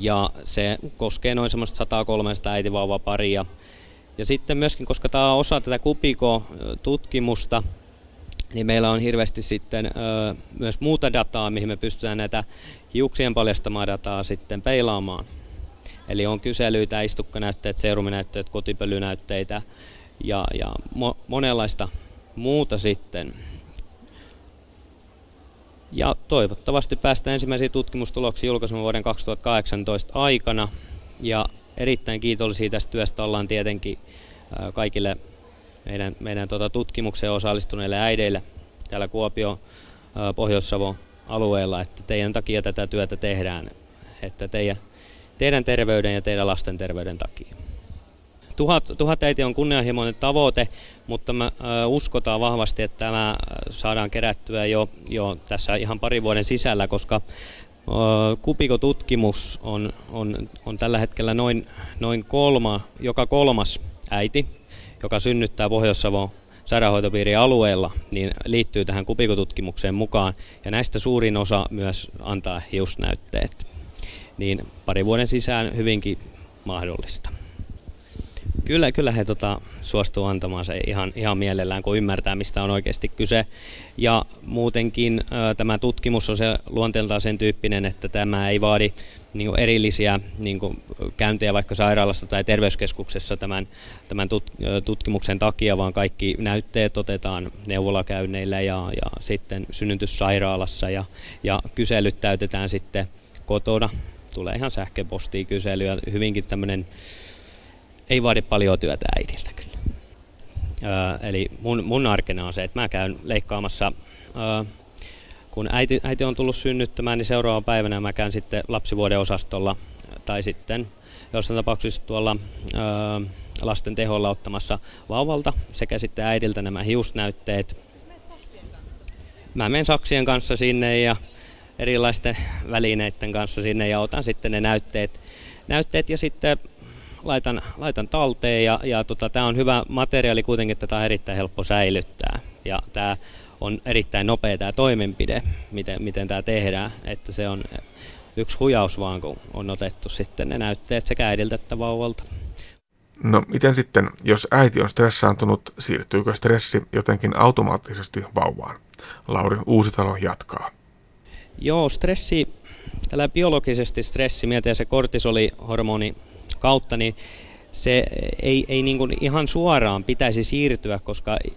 Ja se koskee noin semmoista sata kolmesataa äitivauvaparia. Ja sitten myöskin, koska tämä on osa tätä Kupiko-tutkimusta, niin meillä on hirveästi sitten ö, myös muuta dataa, mihin me pystytään näitä hiuksien paljastamaa dataa sitten peilaamaan. Eli on kyselyitä, istukkanäytteet, seeruminäytteet, kotipölynäytteitä ja, ja mo- monenlaista muuta sitten. Ja toivottavasti päästään ensimmäisiin tutkimustuloksiin julkaisemaan vuoden kaksituhattakahdeksantoista aikana. Ja erittäin kiitollisia tästä työstä ollaan tietenkin kaikille meidän, meidän tuota tutkimukseen osallistuneille äideille täällä Kuopio Pohjois-Savon alueella, että teidän takia tätä työtä tehdään, että teidän, teidän terveyden ja teidän lasten terveyden takia. Tuhat, tuhat äiti on kunnianhimoinen tavoite, mutta me uskotaan vahvasti, että tämä saadaan kerättyä jo, jo tässä ihan parin vuoden sisällä, koska Kupiko-tutkimus on, on, on tällä hetkellä noin, noin kolma, joka kolmas äiti, joka synnyttää Pohjois-Savon sairaanhoitopiirin alueella, niin liittyy tähän Kupiko-tutkimukseen mukaan. Ja näistä suurin osa myös antaa hiusnäytteet. Niin pari vuoden sisään hyvinkin mahdollista. Kyllä, kyllä he tota, suostuu antamaan se ihan, ihan mielellään, kun ymmärtää, mistä on oikeasti kyse. Ja muutenkin ää, tämä tutkimus on se luonteeltaan sen tyyppinen, että tämä ei vaadi niin kuin erillisiä niin kuin käyntejä vaikka sairaalassa tai terveyskeskuksessa tämän, tämän tut, tutkimuksen takia, vaan kaikki näytteet otetaan neuvolakäynneillä ja, ja sitten synnytyssairaalassa ja, ja kyselyt täytetään sitten kotona. Tulee ihan sähköpostia kyselyä, hyvinkin tämmöinen. Ei vaadi paljon työtä äidiltä kyllä. Öö, eli mun, mun arkena on se, että mä käyn leikkaamassa, öö, kun äiti, äiti on tullut synnyttämään, niin seuraavana päivänä mä käyn sitten lapsivuoden osastolla tai sitten jossain tapauksessa tuolla öö, lasten teholla ottamassa vauvalta sekä sitten äidiltä nämä hiusnäytteet. Mä menen saksien kanssa sinne ja erilaisten välineiden kanssa sinne ja otan sitten ne näytteet, näytteet ja sitten Laitan, laitan talteen ja, ja tota, tämä on hyvä materiaali kuitenkin, että tämä on erittäin helppo säilyttää ja tämä on erittäin nopea tämä toimenpide, miten, miten tämä tehdään, että se on yksi hujaus vaan, kun on otettu sitten ne näytteet sekä äidiltä että vauvalta. No miten sitten, jos äiti on stressaantunut, siirtyykö stressi jotenkin automaattisesti vauvaan? Lauri Uusitalo jatkaa. Joo, stressi, tällä biologisesti stressi, mietitään se kortisolihormoni kautta, niin se ei, ei niin kuin ihan suoraan pitäisi siirtyä, koska ö,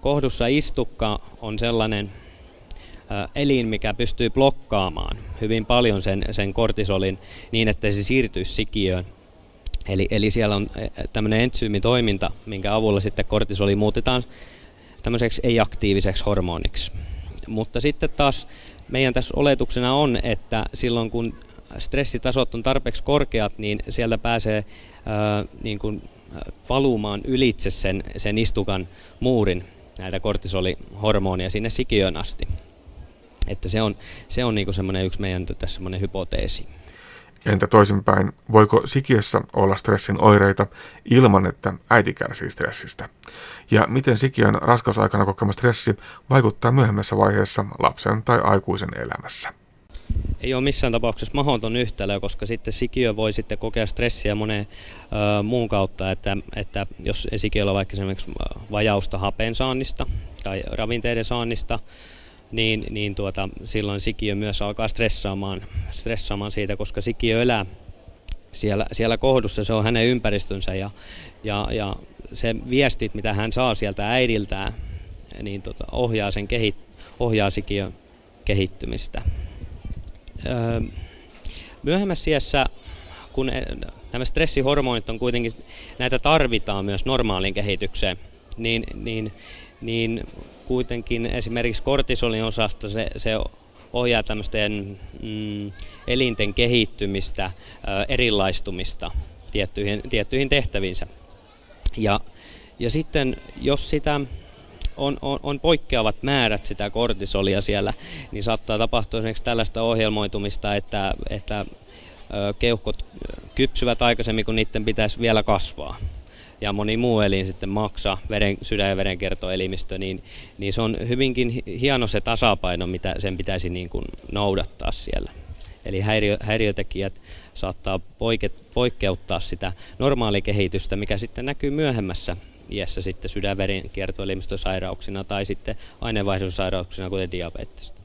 kohdussa istukka on sellainen ö, elin, mikä pystyy blokkaamaan hyvin paljon sen, sen kortisolin niin, että se siirtyisi sikiöön. Eli, eli siellä on tämmöinen entsyymitoiminta, minkä avulla sitten kortisoli muutetaan tämmöiseksi ei-aktiiviseksi hormoniksi. Mutta sitten taas meidän tässä oletuksena on, että silloin kun stressitasot on tarpeeksi korkeat, niin sieltä pääsee ää, niin kuin valumaan ylitse sen, sen istukan muurin näitä kortisolihormonia sinne sikiön asti. Että se on, se on niin kuin semmoinen yksi meidän tässä semmoinen hypoteesi. Entä toisinpäin, voiko sikiössä olla stressin oireita ilman, että äiti kärsii stressistä? Ja miten sikiön raskausaikana kokema stressi vaikuttaa myöhemmässä vaiheessa lapsen tai aikuisen elämässä? Ei ole missään tapauksessa mahdoton yhtälö, koska sitten sikiö voi sitten kokea stressiä monen ö, muun kautta, että, että jos sikiöllä on vaikka esimerkiksi vajausta hapen saannista tai ravinteiden saannista, niin, niin tuota, silloin sikiö myös alkaa stressaamaan, stressaamaan siitä, koska sikiö elää siellä, siellä kohdussa, se on hänen ympäristönsä ja, ja, ja se viestit, mitä hän saa sieltä äidiltään, niin tuota, ohjaa, sen kehi, ohjaa sikiön kehittymistä. Myöhemmässä iässä, kun nämä stressihormonit on kuitenkin, näitä tarvitaan myös normaaliin kehitykseen, niin, niin, niin kuitenkin esimerkiksi kortisolin osasta se, se ohjaa tämmöisten mm, elinten kehittymistä, erilaistumista tiettyihin, tiettyihin tehtäviinsä. Ja, ja sitten jos sitä On, on, on poikkeavat määrät sitä kortisolia siellä, niin saattaa tapahtua esimerkiksi tällaista ohjelmoitumista, että, että keuhkot kypsyvät aikaisemmin, kun niiden pitäisi vielä kasvaa. Ja moni muu elin sitten maksaa, veren, sydän- ja verenkiertoelimistö, niin, niin se on hyvinkin hieno se tasapaino, mitä sen pitäisi niin kuin noudattaa siellä. Eli häiriö, häiriötekijät saattaa poike, poikkeuttaa sitä normaalikehitystä, mikä sitten näkyy myöhemmässä iässä sitten sydänverenkiertoelimistösairauksina tai sitten aineenvaihdunsairauksina, kuten diabetesta.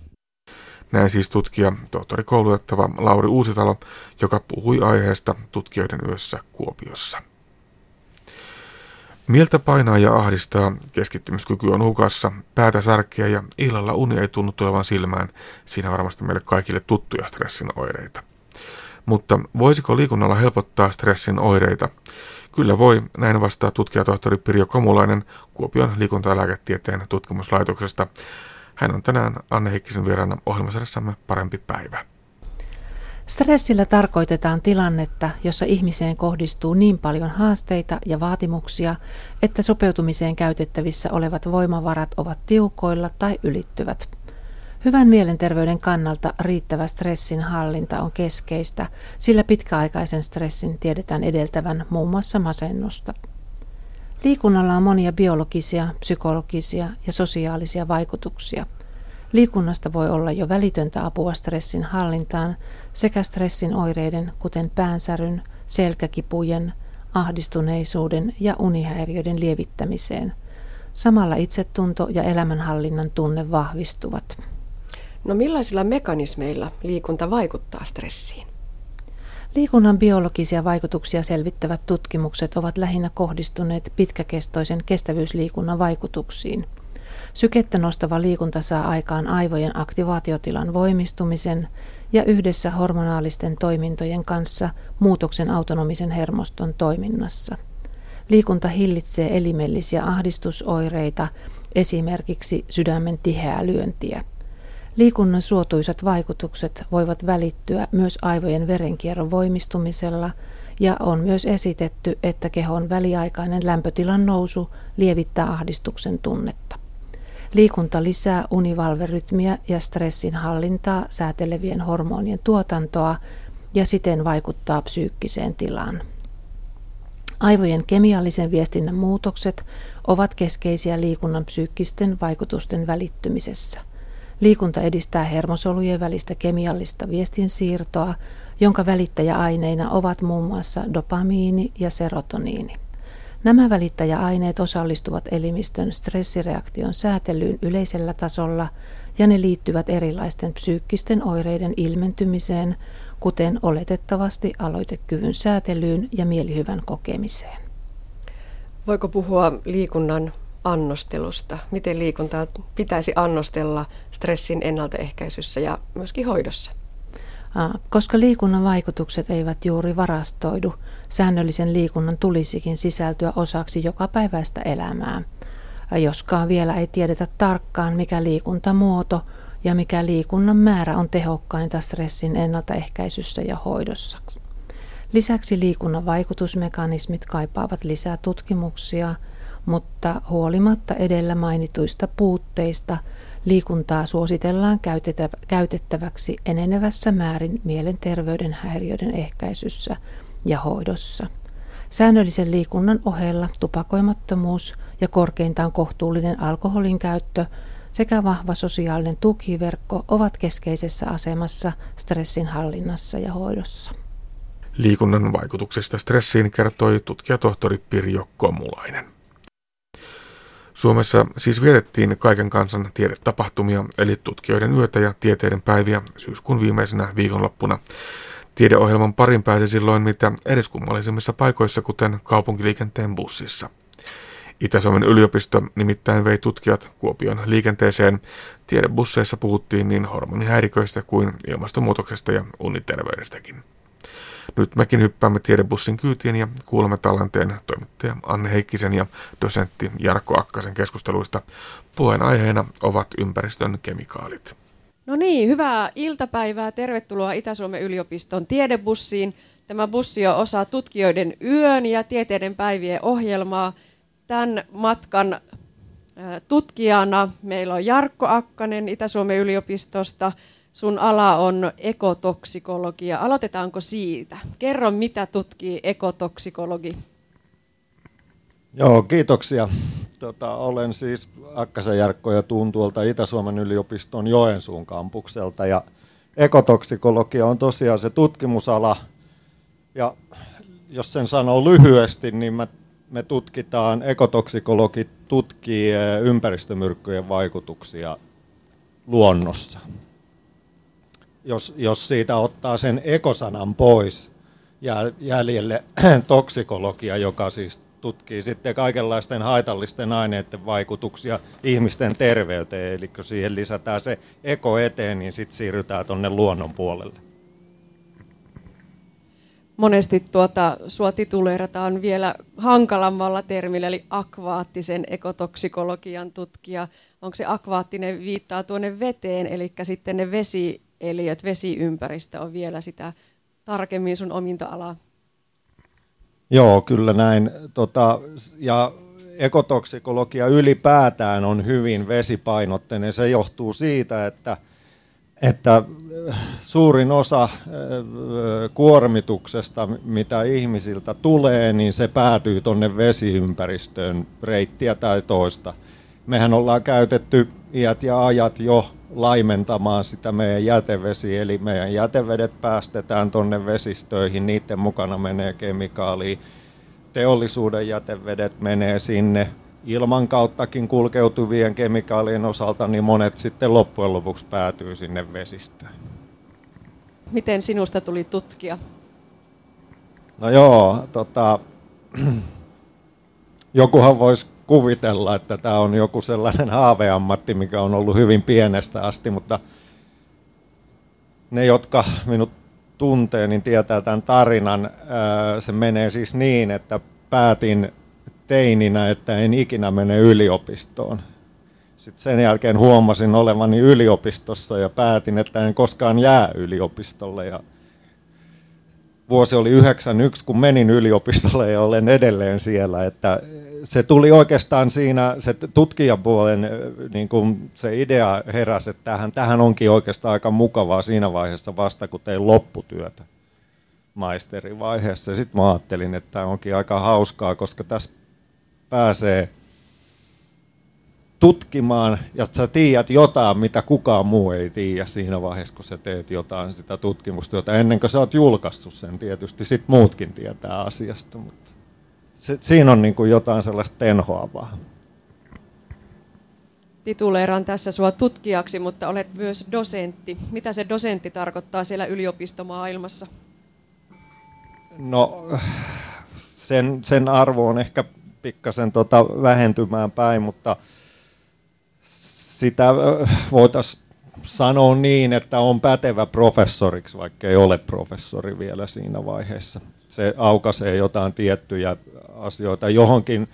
Näin siis tutkija, tohtori koulutettava Lauri Uusitalo, joka puhui aiheesta tutkijoiden yössä Kuopiossa. Mieltä painaa ja ahdistaa, keskittymiskyky on hukassa, päätä särkeä ja illalla uni ei tunnu tulevan silmään. Siinä varmasti meille kaikille tuttuja stressin oireita. Mutta voisiko liikunnalla helpottaa stressin oireita? Kyllä voi, näin vastaa tutkijatohtori Pirjo Komulainen Kuopion liikunta- ja lääketieteen tutkimuslaitoksesta. Hän on tänään Anne Heikkisen vieraana ohjelmasarjassamme Parempi päivä. Stressillä tarkoitetaan tilannetta, jossa ihmiseen kohdistuu niin paljon haasteita ja vaatimuksia, että sopeutumiseen käytettävissä olevat voimavarat ovat tiukoilla tai ylittyvät. Hyvän mielenterveyden kannalta riittävä stressin hallinta on keskeistä, sillä pitkäaikaisen stressin tiedetään edeltävän muun muassa masennusta. Liikunnalla on monia biologisia, psykologisia ja sosiaalisia vaikutuksia. Liikunnasta voi olla jo välitöntä apua stressin hallintaan sekä stressin oireiden, kuten päänsäryn, selkäkipujen, ahdistuneisuuden ja unihäiriöiden lievittämiseen. Samalla itsetunto ja elämänhallinnan tunne vahvistuvat. No millaisilla mekanismeilla liikunta vaikuttaa stressiin? Liikunnan biologisia vaikutuksia selvittävät tutkimukset ovat lähinnä kohdistuneet pitkäkestoisen kestävyysliikunnan vaikutuksiin. Sykettä nostava liikunta saa aikaan aivojen aktivaatiotilan voimistumisen ja yhdessä hormonaalisten toimintojen kanssa muutoksen autonomisen hermoston toiminnassa. Liikunta hillitsee elimellisiä ahdistusoireita, esimerkiksi sydämen tiheää lyöntiä. Liikunnan suotuisat vaikutukset voivat välittyä myös aivojen verenkierron voimistumisella ja on myös esitetty, että kehon väliaikainen lämpötilan nousu lievittää ahdistuksen tunnetta. Liikunta lisää univalverytmiä ja stressin hallintaa säätelevien hormonien tuotantoa ja siten vaikuttaa psyykkiseen tilaan. Aivojen kemiallisen viestinnän muutokset ovat keskeisiä liikunnan psyykkisten vaikutusten välittymisessä. Liikunta edistää hermosolujen välistä kemiallista viestinsiirtoa, jonka välittäjäaineina ovat muun muassa dopamiini ja serotoniini. Nämä välittäjäaineet osallistuvat elimistön stressireaktion säätelyyn yleisellä tasolla ja ne liittyvät erilaisten psyykkisten oireiden ilmentymiseen, kuten oletettavasti aloitekyvyn säätelyyn ja mielihyvän kokemiseen. Voiko puhua liikunnan annostelusta? Miten liikuntaa pitäisi annostella stressin ennaltaehkäisyssä ja myöskin hoidossa? Koska liikunnan vaikutukset eivät juuri varastoidu, säännöllisen liikunnan tulisikin sisältyä osaksi jokapäiväistä elämää. Joskaan vielä ei tiedetä tarkkaan, mikä liikuntamuoto ja mikä liikunnan määrä on tehokkainta stressin ennaltaehkäisyssä ja hoidossa. Lisäksi liikunnan vaikutusmekanismit kaipaavat lisää tutkimuksia, mutta huolimatta edellä mainituista puutteista liikuntaa suositellaan käytettäväksi enenevässä määrin mielenterveyden häiriöiden ehkäisyssä ja hoidossa. Säännöllisen liikunnan ohella tupakoimattomuus ja korkeintaan kohtuullinen alkoholin käyttö sekä vahva sosiaalinen tukiverkko ovat keskeisessä asemassa stressin hallinnassa ja hoidossa. Liikunnan vaikutuksesta stressiin kertoi tutkijatohtori Pirjo Komulainen. Suomessa siis vietettiin kaiken kansan tiedetapahtumia, eli tutkijoiden yötä ja tieteiden päiviä syyskuun viimeisenä viikonloppuna. Tiedeohjelman parin pääsi silloin mitä eriskummallisimmissa paikoissa, kuten kaupunkiliikenteen bussissa. Itä-Suomen yliopisto nimittäin vei tutkijat Kuopion liikenteeseen. Tiedebusseissa puhuttiin niin hormonihäiriköistä kuin ilmastonmuutoksesta ja uniterveydestäkin. Nyt mekin hyppäämme Tiedebussin kyytiin ja kuulemme tallenteen toimittaja Anne Heikkisen ja dosentti Jarkko Akkasen keskusteluista. Puheen aiheena ovat ympäristön kemikaalit. No niin, hyvää iltapäivää. Tervetuloa Itä-Suomen yliopiston Tiedebussiin. Tämä bussi on osa tutkijoiden yön ja tieteiden päivien ohjelmaa. Tämän matkan tutkijana meillä on Jarkko Akkanen Itä-Suomen yliopistosta. Sun ala on ekotoksikologia. Aloitetaanko siitä? Kerro, mitä tutkii ekotoksikologi? Joo, kiitoksia. Tota, olen siis Akkasen Jarkko ja tuun tuolta Itä-Suomen yliopiston Joensuun kampukselta. Ja ekotoksikologia on tosiaan se tutkimusala. Ja jos sen sanoo lyhyesti, niin mä Me tutkitaan, ekotoksikologit tutkii ympäristömyrkkyjen vaikutuksia luonnossa. Jos, jos siitä ottaa sen ekosanan pois, jää jäljelle toksikologia, joka siis tutkii sitten kaikenlaisten haitallisten aineiden vaikutuksia ihmisten terveyteen. Eli kun siihen lisätään se eko eteen, niin sitten siirrytään tuonne luonnon puolelle. Monesti tuota, sua tituleerataan vielä hankalammalla termillä, eli akvaattisen ekotoksikologian tutkija. Onko se akvaattinen viittaa tuonne veteen, eli sitten ne vesieliöt, vesiympäristö on vielä sitä tarkemmin sun omintoalaa? Joo, kyllä näin. Tota, ja ekotoksikologia ylipäätään on hyvin vesipainotteinen. Se johtuu siitä, että että suurin osa kuormituksesta, mitä ihmisiltä tulee, niin se päätyy tuonne vesiympäristöön reittiä tai toista. Mehän ollaan käytetty iät ja ajat jo laimentamaan sitä meidän jätevesiä, eli meidän jätevedet päästetään tuonne vesistöihin, niiden mukana menee kemikaalia. teollisuuden jätevedet menee sinne. Ilman kauttakin kulkeutuvien kemikaalien osalta niin monet sitten loppujen lopuksi päätyy sinne vesistöön. Miten sinusta tuli tutkija? No joo, tota, jokuhan voisi kuvitella, että tämä on joku sellainen haaveammatti, mikä on ollut hyvin pienestä asti, mutta ne, jotka minut tuntee, niin tietää tämän tarinan. Se menee siis niin, että päätin teininä, että en ikinä mene yliopistoon. Sitten sen jälkeen huomasin olevani yliopistossa ja päätin, että en koskaan jää yliopistolle. Ja vuosi oli yhdeksänkymmentäyksi, kun menin yliopistolle ja olen edelleen siellä. Että se tuli oikeastaan siinä, se tutkijapuolen niin kuin se idea heräsi, että tähän, tähän onkin oikeastaan aika mukavaa siinä vaiheessa vasta, kun tein lopputyötä maisterivaiheessa. Sitten mä ajattelin, että tämä onkin aika hauskaa, koska tässä pääsee tutkimaan, ja sä tiedät jotain, mitä kukaan muu ei tiedä siinä vaiheessa, kun sä teet jotain sitä tutkimustyötä. Ennen kuin sä oot julkaissut sen tietysti, sit muutkin tietää asiasta, mutta se, siinä on niin kuin jotain sellaista tenhoavaa. Tituleeran tässä sua tutkijaksi, mutta olet myös dosentti. Mitä se dosentti tarkoittaa siellä yliopistomaailmassa? No, sen, sen arvo on ehkä pikkasen tota vähentymään päin, mutta sitä voitaisiin sanoa niin, että on pätevä professoriksi, vaikka ei ole professori vielä siinä vaiheessa. Se aukaisee jotain tiettyjä asioita. Johonkin,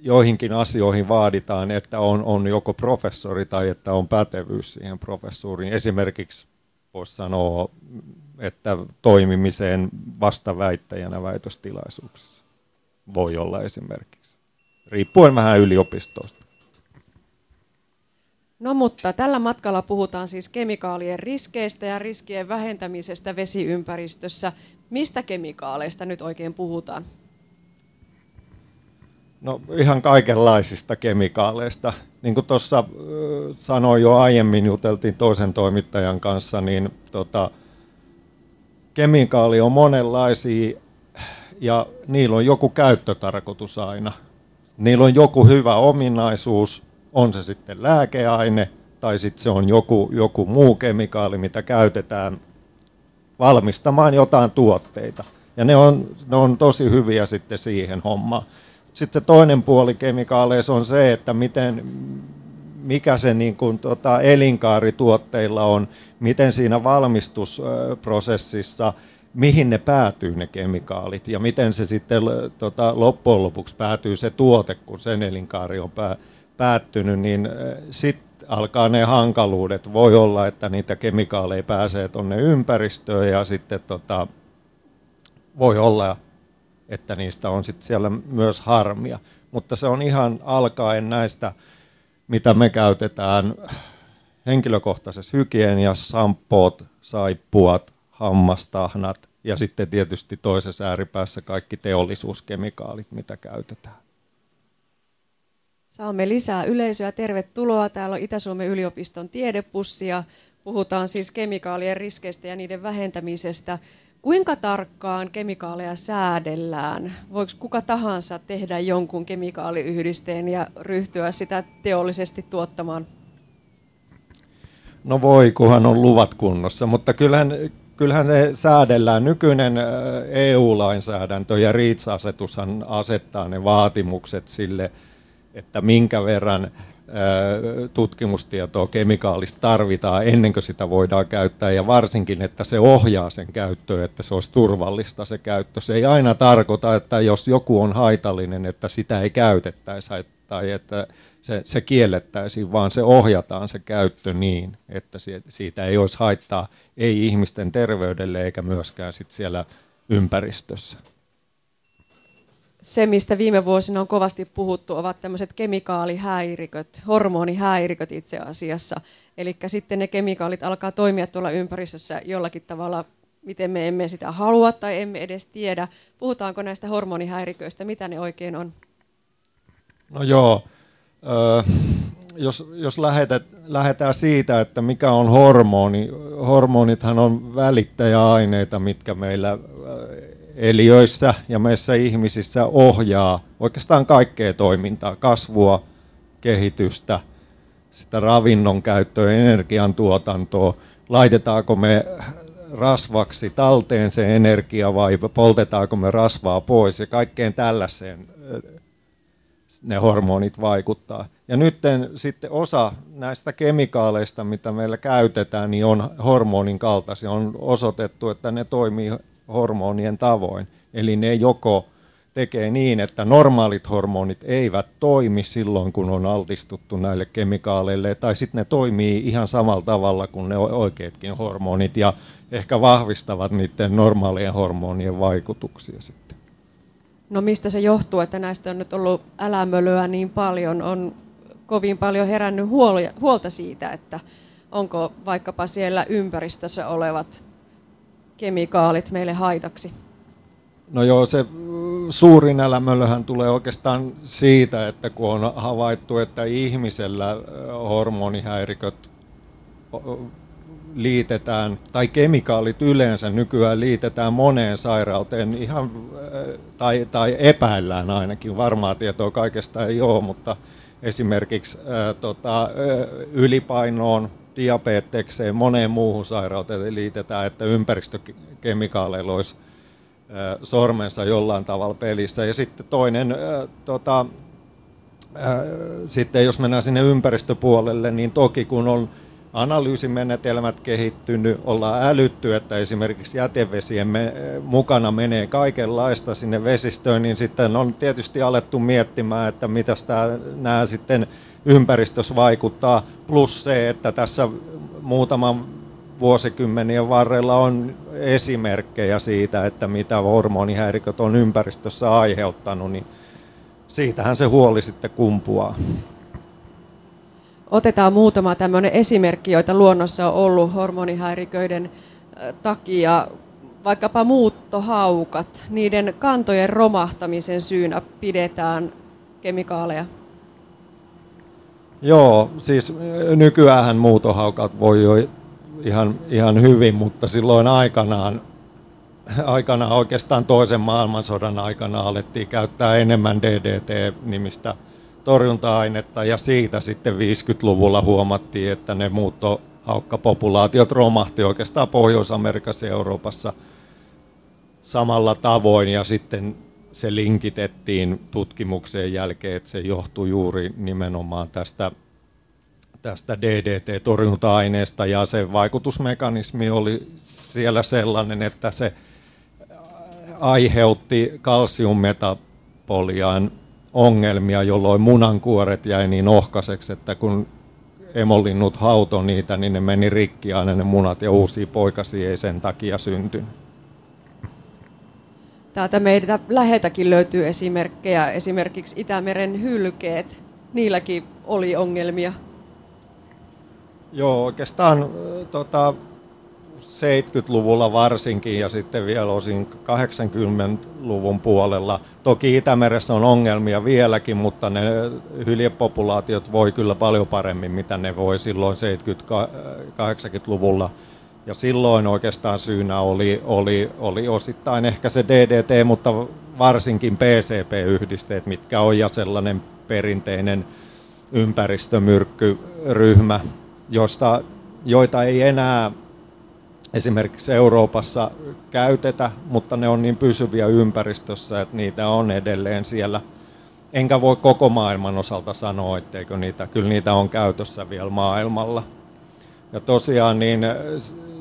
joihinkin asioihin vaaditaan, että on, on joko professori tai että on pätevyys siihen professuuriin. Esimerkiksi voisi sanoa, että toimimiseen vastaväittäjänä väitöstilaisuuksissa voi olla esimerkiksi, riippuen vähän yliopistosta. No mutta tällä matkalla puhutaan siis kemikaalien riskeistä ja riskien vähentämisestä vesiympäristössä. Mistä kemikaaleista nyt oikein puhutaan? No ihan kaikenlaisista kemikaaleista. Niin kuin tuossa äh, sanoin jo aiemmin, juteltiin toisen toimittajan kanssa, niin tota, kemikaali on monenlaisia ja niillä on joku käyttötarkoitus aina. Niillä on joku hyvä ominaisuus. On se sitten lääkeaine tai sitten se on joku, joku muu kemikaali, mitä käytetään valmistamaan jotain tuotteita. Ja ne on, ne on tosi hyviä sitten siihen hommaan. Sitten toinen puoli kemikaaleissa on se, että miten, mikä se niin kuin tota elinkaari tuotteilla on, miten siinä valmistusprosessissa, mihin ne päätyy ne kemikaalit ja miten se sitten tota, loppujen lopuksi päätyy se tuote, kun sen elinkaari on päätynyt. päättynyt, niin sitten alkaa ne hankaluudet. Voi olla, että niitä kemikaaleja pääsee tuonne ympäristöön ja sitten tota, voi olla, että niistä on sitten siellä myös harmia. Mutta se on ihan alkaen näistä, mitä me käytetään henkilökohtaisessa hygieniassa, samppoot, saippuat, hammastahnat ja sitten tietysti toisessa ääripäässä kaikki teollisuuskemikaalit, mitä käytetään. Saamme lisää yleisöä. Tervetuloa. Täällä on Itä-Suomen yliopiston tiedebussi ja puhutaan siis kemikaalien riskeistä ja niiden vähentämisestä. Kuinka tarkkaan kemikaaleja säädellään? Voiko kuka tahansa tehdä jonkun kemikaaliyhdisteen ja ryhtyä sitä teollisesti tuottamaan? No voi, kunhan on luvat kunnossa, mutta kyllähän, kyllähän se säädellään. Nykyinen E U-lainsäädäntö ja REACH-asetushan asettaa ne vaatimukset sille, että minkä verran tutkimustietoa kemikaalista tarvitaan ennen kuin sitä voidaan käyttää ja varsinkin, että se ohjaa sen käyttöön, että se olisi turvallista se käyttö. Se ei aina tarkoita, että jos joku on haitallinen, että sitä ei käytettäisi tai että se, se kiellettäisiin, vaan se ohjataan se käyttö niin, että siitä ei olisi haittaa ei ihmisten terveydelle eikä myöskään sit siellä ympäristössä. Se, mistä viime vuosina on kovasti puhuttu, ovat tämmöiset kemikaalihäiriköt, hormonihäiriköt itse asiassa. Eli sitten ne kemikaalit alkaa toimia tuolla ympäristössä jollakin tavalla, miten me emme sitä halua tai emme edes tiedä. Puhutaanko näistä hormonihäiriköistä, mitä ne oikein on? No joo, öö, jos, jos lähetät, lähdetään siitä, että mikä on hormoni. Hormonithan on välittäjäaineita, mitkä meillä eliöissä ja meissä ihmisissä ohjaa oikeastaan kaikkea toimintaa, kasvua, kehitystä, sitä ravinnon käyttöä, energiantuotantoa, laitetaanko me rasvaksi talteen se energia vai poltetaanko me rasvaa pois ja kaikkeen tällaiseen ne hormonit vaikuttaa. Ja nyt sitten osa näistä kemikaaleista, mitä meillä käytetään, niin on hormonin kaltaisia. On osoitettu, että ne toimii hormonien tavoin. Eli ne joko tekee niin, että normaalit hormonit eivät toimi silloin, kun on altistuttu näille kemikaaleille, tai sitten ne toimii ihan samalla tavalla kuin ne oikeatkin hormonit, ja ehkä vahvistavat niiden normaalien hormonien vaikutuksia sitten. No mistä se johtuu, että näistä on nyt ollut älämölyä niin paljon, on kovin paljon herännyt huolta siitä, että onko vaikkapa siellä ympäristössä olevat kemikaalit meille haitaksi? No joo, se suurin älämölöhän tulee oikeastaan siitä, että kun on havaittu, että ihmisellä hormonihäiriköt liitetään, tai kemikaalit yleensä nykyään liitetään moneen sairauteen, ihan, tai, tai epäillään ainakin, varmaa tietoa kaikesta ei ole, mutta esimerkiksi ää, tota, ylipainoon, diabetekseen, moneen muuhun sairauteen liitetään, että ympäristökemikaaleilla olisi ää, sormensa jollain tavalla pelissä. Ja sitten toinen, ää, tota, ää, sitten jos mennään sinne ympäristöpuolelle, niin toki kun on analyysimenetelmät kehittynyt, ollaan älytty, että esimerkiksi jätevesien me, mukana menee kaikenlaista sinne vesistöön, niin sitten on tietysti alettu miettimään, että mitä nämä sitten ympäristössä vaikuttaa, plus se, että tässä muutaman vuosikymmenien varrella on esimerkkejä siitä, että mitä hormonihäiriköt on ympäristössä aiheuttanut, niin siitähän se huoli sitten kumpuaa. Otetaan muutama tämmöinen esimerkki, joita luonnossa on ollut hormonihäiriköiden takia. Vaikkapa muuttohaukat, niiden kantojen romahtamisen syynä pidetään kemikaaleja. Joo, siis nykyäänhän muuttohaukat voi jo ihan, ihan hyvin, mutta silloin aikanaan, aikanaan, oikeastaan toisen maailmansodan aikana alettiin käyttää enemmän D D T-nimistä torjunta-ainetta, ja siitä sitten viisikymmentäluvulla huomattiin, että ne muuttohaukkapopulaatiot romahti oikeastaan Pohjois-Amerikassa ja Euroopassa samalla tavoin, ja sitten se linkitettiin tutkimukseen jälkeen, että se johtui juuri nimenomaan tästä, tästä D D T-torjunta-aineesta, ja se vaikutusmekanismi oli siellä sellainen, että se aiheutti kalsiummetabolian ongelmia, jolloin munankuoret jäi niin ohkaiseksi, että kun emolinnut hauto niitä, niin ne meni rikki aina ne munat, ja uusia poikasia ei sen takia syntynyt. Täältä meidän läheltäkin löytyy esimerkkejä, esimerkiksi Itämeren hylkeet, niilläkin oli ongelmia. Joo, oikeastaan tota, seitsemänkymmentäluvulla varsinkin ja sitten vielä osin kahdeksankymmentäluvun puolella. Toki Itämeressä on ongelmia vieläkin, mutta ne hyljepopulaatiot voi kyllä paljon paremmin, mitä ne voi silloin seitsemänkymmentä-kahdeksankymmentäluvulla. Ja silloin oikeastaan syynä oli, oli, oli osittain ehkä se D D T, mutta varsinkin P C B-yhdisteet, mitkä on ja sellainen perinteinen ympäristömyrkkyryhmä, josta, joita ei enää esimerkiksi Euroopassa käytetä, mutta ne on niin pysyviä ympäristössä, että niitä on edelleen siellä. Enkä voi koko maailman osalta sanoa, etteikö niitä, kyllä niitä on käytössä vielä maailmalla. Ja tosiaan niin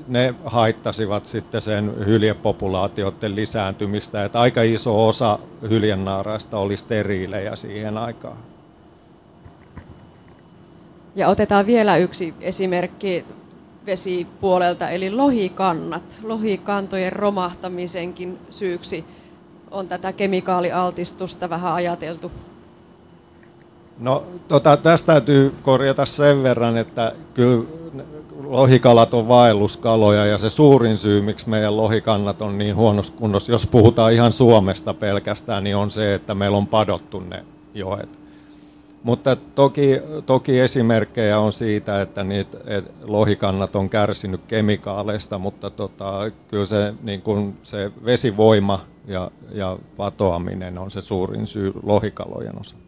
ne haittasivat sitten sen hyljepopulaatioiden lisääntymistä, että aika iso osa hyljennaaraista oli steriilejä siihen aikaan. Ja otetaan vielä yksi esimerkki vesipuolelta, eli lohikannat. Lohikantojen romahtamisenkin syyksi on tätä kemikaalialtistusta vähän ajateltu. No tota, tästä täytyy korjata sen verran, että kyllä lohikalat on vaelluskaloja, ja se suurin syy, miksi meidän lohikannat on niin huonossa kunnossa, jos puhutaan ihan Suomesta pelkästään, niin on se, että meillä on padottu ne joet. Mutta toki, toki esimerkkejä on siitä, että niitä et lohikannat on kärsinyt kemikaaleista, mutta tota, kyllä se, niin kun se vesivoima ja, ja patoaminen on se suurin syy lohikalojen osalta.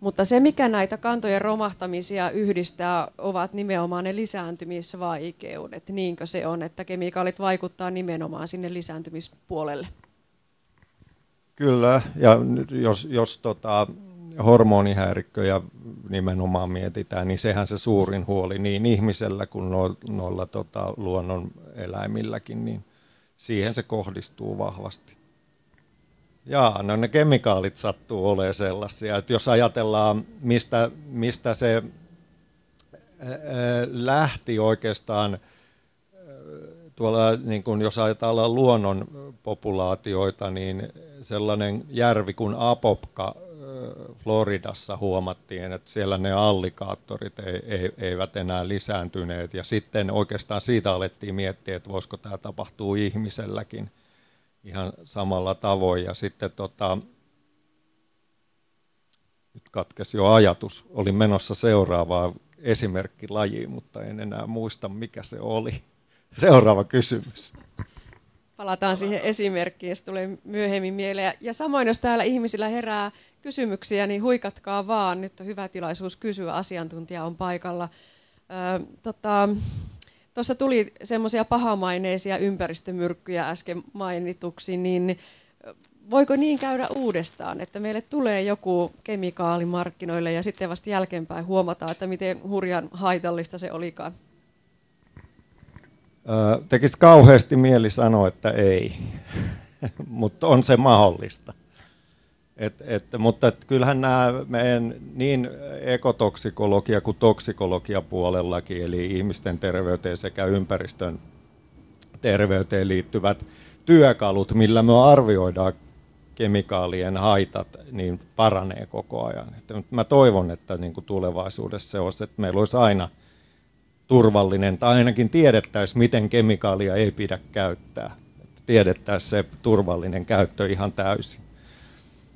Mutta se, mikä näitä kantojen romahtamisia yhdistää, ovat nimenomaan ne lisääntymisvaikeudet. Niinkö se on, että kemikaalit vaikuttaa nimenomaan sinne lisääntymispuolelle? Kyllä, ja jos, jos tota, hormonihäirikköjä nimenomaan mietitään, niin sehän se suurin huoli niin ihmisellä kuin no, noilla tota, luonnon eläimilläkin, niin siihen se kohdistuu vahvasti. Jaa, no ne kemikaalit sattuu olemaan sellaisia, että jos ajatellaan, mistä, mistä se lähti oikeastaan, tuolla, niin kun jos ajatellaan luonnon populaatioita, niin sellainen järvi kuin Apopka Floridassa huomattiin, että siellä ne allikaattorit eivät enää lisääntyneet, ja sitten oikeastaan siitä alettiin miettiä, että voisiko tämä tapahtua ihmiselläkin ihan samalla tavoin, ja sitten tota, nyt katkesi jo ajatus, olin menossa seuraavaan esimerkkilajiin, mutta en enää muista, mikä se oli. Seuraava kysymys. Palataan siihen esimerkkiin, jos tulee myöhemmin mieleen. Ja samoin, jos täällä ihmisillä herää kysymyksiä, niin huikatkaa vaan. Nyt on hyvä tilaisuus kysyä, asiantuntija on paikalla. Öö, tota, Tuossa tuli semmoisia pahamaineisia ympäristömyrkkyjä äsken mainituksi, niin voiko niin käydä uudestaan, että meille tulee joku kemikaali markkinoille ja sitten vasta jälkeenpäin huomataan, että miten hurjan haitallista se olikaan? Öö, tekisi kauheasti mieli sanoa, että ei, mutta on se mahdollista. Et, et, mutta et kyllähän nämä meidän niin ekotoksikologia kuin toksikologia puolellakin, eli ihmisten terveyteen sekä ympäristön terveyteen liittyvät työkalut, millä me arvioidaan kemikaalien haitat, niin paranee koko ajan. Et mä toivon, että niin kuin tulevaisuudessa se olisi, että meillä olisi aina turvallinen, tai ainakin tiedettäisiin, miten kemikaalia ei pidä käyttää. Tiedettäisiin se turvallinen käyttö ihan täysin.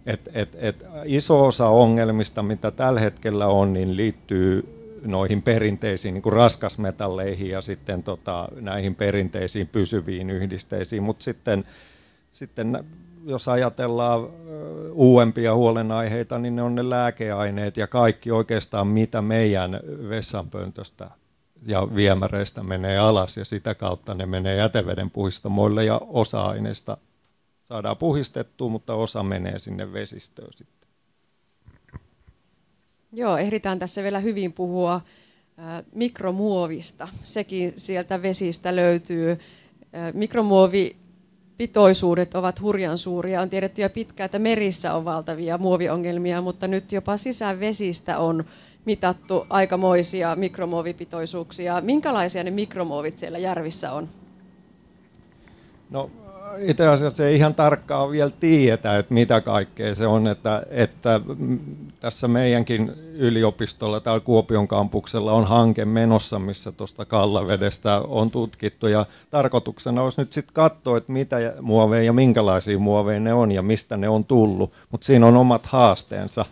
Et, et, et iso osa ongelmista, mitä tällä hetkellä on, niin liittyy noihin perinteisiin niin kuin raskasmetalleihin ja sitten tota, näihin perinteisiin pysyviin yhdisteisiin. Mutta sitten, sitten jos ajatellaan uudempia huolenaiheita, niin ne on ne lääkeaineet ja kaikki oikeastaan, mitä meidän vessanpöntöstä ja viemäreistä menee alas, ja sitä kautta ne menee jätevedenpuhdistamoille ja osa-aineista saadaan puhdistettua, mutta osa menee sinne vesistöön sitten. Joo, ehditään tässä vielä hyvin puhua äh, mikromuovista. Sekin sieltä vesistä löytyy. Äh, mikromuovipitoisuudet ovat hurjan suuria. On tiedetty jo pitkään, että merissä on valtavia muoviongelmia, mutta nyt jopa sisävesistä on mitattu aikamoisia mikromuovipitoisuuksia. Minkälaisia ne mikromuovit siellä järvissä on? No, itse asiassa ei ihan tarkkaan vielä tiedetä, että mitä kaikkea se on, että, että tässä meidänkin yliopistolla tai Kuopion kampuksella on hanke menossa, missä tuosta kallavedestä on tutkittu, ja tarkoituksena olisi nyt sitten katsoa, että mitä muoveja ja minkälaisia muoveja ne on ja mistä ne on tullut, mutta siinä on omat haasteensa.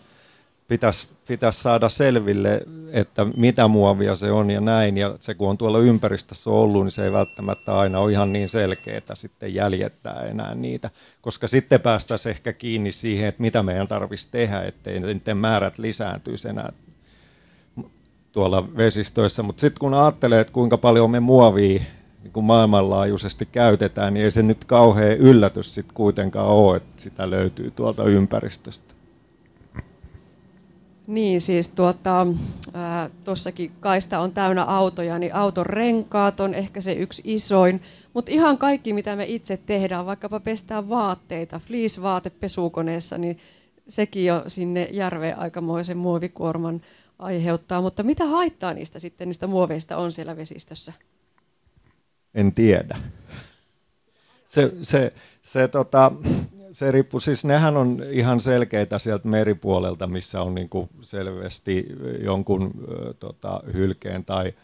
Pitäisi, pitäisi saada selville, että mitä muovia se on ja näin, ja se kun on tuolla ympäristössä ollut, niin se ei välttämättä aina ole ihan niin selkeää sitten jäljittää enää niitä, koska sitten päästäisiin ehkä kiinni siihen, että mitä meidän tarvitsisi tehdä, ettei niiden määrät lisääntyisi enää tuolla vesistöissä. Mutta sitten kun ajattelee, että kuinka paljon me muovia niin maailmanlaajuisesti käytetään, niin ei se nyt kauhean yllätys sitten kuitenkaan ole, että sitä löytyy tuolta ympäristöstä. Niin, siis tuota, tuossakin kaista on täynnä autoja, niin auton renkaat on ehkä se yksi isoin. Mutta ihan kaikki, mitä me itse tehdään, vaikkapa pestään vaatteita, fleece-vaate pesukoneessa, niin sekin jo sinne järveen aikamoisen muovikuorman aiheuttaa. Mutta mitä haittaa niistä sitten, niistä muoveista on siellä vesistössä? En tiedä. Se, se, se tota... Se riippuu, siis nehän on ihan selkeitä sieltä meripuolelta, missä on niin kuin selvästi jonkun tota, hylkeen tai,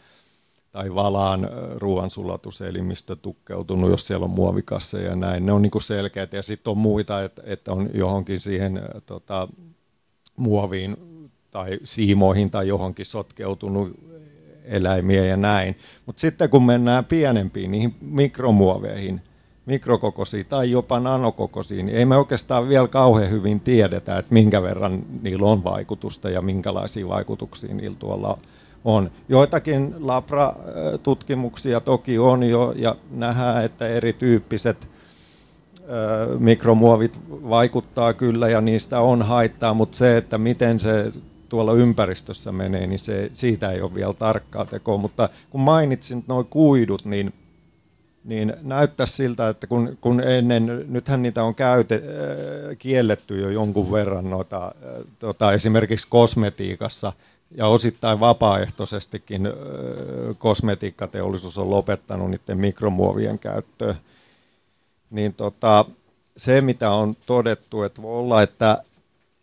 tai valaan ruoansulatuselimistö tukkeutunut, jos siellä on muovikasseja ja näin. Ne on niin kuin selkeitä, ja sitten on muita, että et on johonkin siihen tota, muoviin tai siimoihin tai johonkin sotkeutunut eläimiä ja näin. Mutta sitten kun mennään pienempiin niihin mikromuoveihin, mikrokokoisia tai jopa nanokokoisia, niin ei me oikeastaan vielä kauhean hyvin tiedetä, että minkä verran niillä on vaikutusta ja minkälaisia vaikutuksia niillä tuolla on. Joitakin labratutkimuksia toki on jo ja nähdään, että erityyppiset mikromuovit vaikuttaa kyllä ja niistä on haittaa, mutta se, että miten se tuolla ympäristössä menee, niin se, siitä ei ole vielä tarkkaa tekoa. Mutta kun mainitsin nuo kuidut, niin, niin näyttää siltä, että kun, kun ennen, nythän niitä on käyte, kielletty jo jonkun verran noita, tota, esimerkiksi kosmetiikassa ja osittain vapaaehtoisestikin kosmetiikkateollisuus on lopettanut niiden mikromuovien käyttöä. Niin tota, se, mitä on todettu, että voi olla, että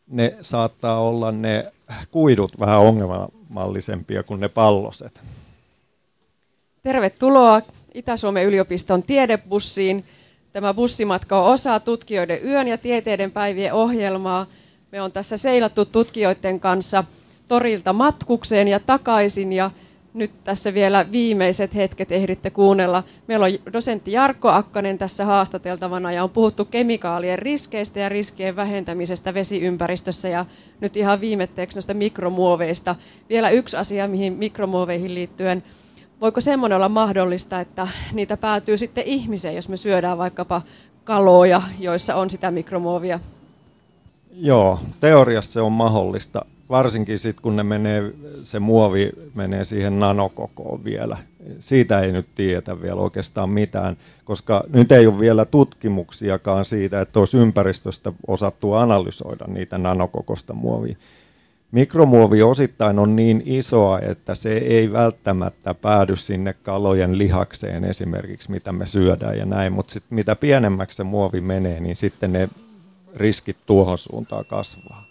ne saattaa olla ne kuidut vähän ongelmallisempia kuin ne palloset. Tervetuloa Itä-Suomen yliopiston tiedebussiin. Tämä bussimatka on osa tutkijoiden yön ja tieteiden päivien ohjelmaa. Me on tässä seilattu tutkijoiden kanssa torilta matkukseen ja takaisin ja nyt tässä vielä viimeiset hetket ehditte kuunnella. Meillä on dosentti Jarkko Akkanen tässä haastateltavana ja on puhuttu kemikaalien riskeistä ja riskien vähentämisestä vesiympäristössä ja nyt ihan viimetteeksi noista mikromuoveista. Vielä yksi asia mihin mikromuoveihin liittyen. Voiko semmoinen olla mahdollista, että niitä päätyy sitten ihmiseen, jos me syödään vaikkapa kaloja, joissa on sitä mikromuovia? Joo, teoriassa se on mahdollista. Varsinkin sitten, kun ne menee, se muovi menee siihen nanokokoon vielä. Siitä ei nyt tiedetä vielä oikeastaan mitään, koska nyt ei ole vielä tutkimuksiakaan siitä, että olisi ympäristöstä osattu analysoida niitä nanokokosta muovia. Mikromuovi osittain on niin isoa, että se ei välttämättä päädy sinne kalojen lihakseen esimerkiksi, mitä me syödään ja näin. Mutta sitten mitä pienemmäksi se muovi menee, niin sitten ne riskit tuohon suuntaan kasvaa.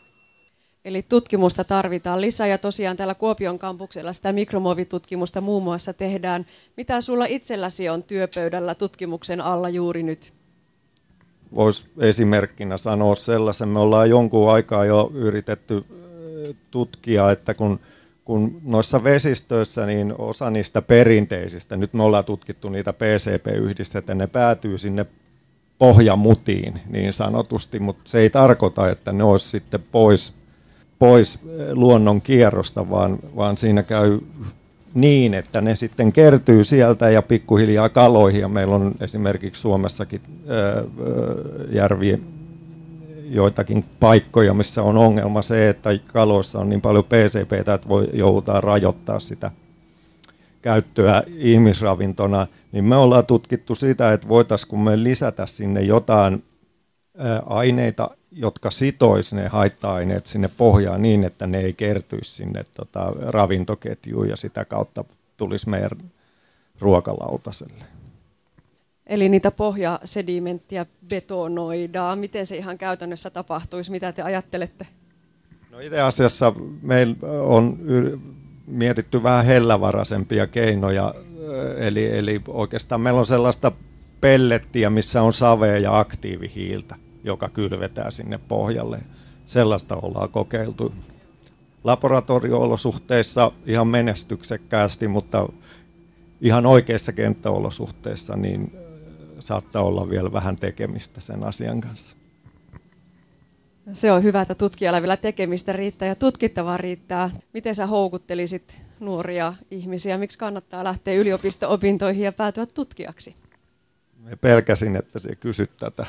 Eli tutkimusta tarvitaan lisää ja tosiaan täällä Kuopion kampuksella sitä mikromuovitutkimusta muun muassa tehdään. Mitä sulla itselläsi on työpöydällä tutkimuksen alla juuri nyt? Voisi esimerkkinä sanoa sellaisen. Me ollaan jonkun aikaa jo yritetty tutkia, että kun, kun noissa vesistöissä niin osa niistä perinteisistä, nyt me ollaan tutkittu niitä P C B-yhdisteitä, ne päätyy sinne pohjamutiin niin sanotusti, mutta se ei tarkoita, että ne olisi sitten pois pois luonnon kierrosta, vaan, vaan siinä käy niin, että ne sitten kertyy sieltä ja pikkuhiljaa kaloihin. Ja meillä on esimerkiksi Suomessakin ää, järviä joitakin paikkoja, missä on ongelma se, että kaloissa on niin paljon P C B:tä, että voi joutaa rajoittaa sitä käyttöä ihmisravintona. Niin me ollaan tutkittu sitä, että voitaisiinko me lisätä sinne jotain ää, aineita, jotka sitoisi ne haitta-aineet sinne pohjaan niin, että ne ei kertyisi sinne tota, ravintoketjuun ja sitä kautta tulisi meidän ruokalautaselle. Eli niitä pohjasedimenttiä betonoidaan. Miten se ihan käytännössä tapahtuisi? Mitä te ajattelette? No itse asiassa meillä on mietitty vähän hellävaraisempia keinoja. Eli, eli oikeastaan meillä on sellaista pellettiä, missä on savea ja aktiivihiiltä, joka kylvetään sinne pohjalle. Sellaista ollaan kokeiltu laboratorio-olosuhteissa ihan menestyksekkäästi, mutta ihan oikeissa kenttäolosuhteissa niin saattaa olla vielä vähän tekemistä sen asian kanssa. Se on hyvä, että tutkijalla vielä tekemistä riittää ja tutkittavaa riittää. Miten sä houkuttelisit nuoria ihmisiä? Miksi kannattaa lähteä yliopisto-opintoihin ja päätyä tutkijaksi? Me pelkäsin, että se kysyt tätä.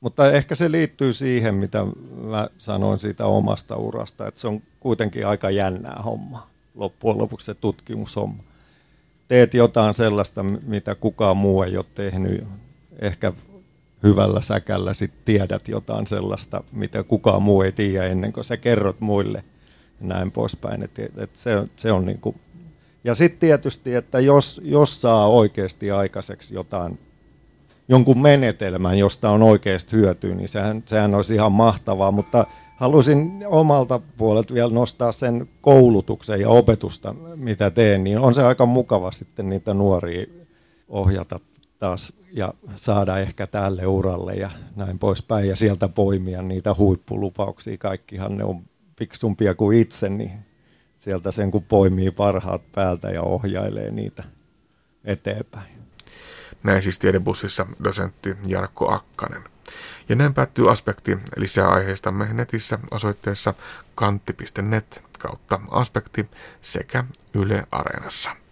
Mutta ehkä se liittyy siihen, mitä mä sanoin siitä omasta urasta, että se on kuitenkin aika jännää homma, loppujen lopuksi se tutkimushomma. Teet jotain sellaista, mitä kukaan muu ei ole tehnyt, ehkä hyvällä säkällä sit tiedät jotain sellaista, mitä kukaan muu ei tiedä ennen kuin sä kerrot muille ja näin poispäin. Et, et se, se on niinku. Ja sitten tietysti, että jos, jos saa oikeasti aikaiseksi jotain, jonkun menetelmän, josta on oikeasti hyötyä, niin sehän, sehän olisi ihan mahtavaa, mutta halusin omalta puolelta vielä nostaa sen koulutuksen ja opetusta, mitä teen, niin on se aika mukava sitten niitä nuoria ohjata taas ja saada ehkä tälle uralle ja näin poispäin ja sieltä poimia niitä huippulupauksia, kaikkihan ne on fiksumpia kuin itse, niin sieltä sen kun poimii parhaat päältä ja ohjailee niitä eteenpäin. Näin siis Tiedebussissa dosentti Jarkko Akkanen. Ja näin päättyy Aspekti. Lisää aiheistamme netissä osoitteessa kantti piste net kautta aspekti sekä Yle Areenassa.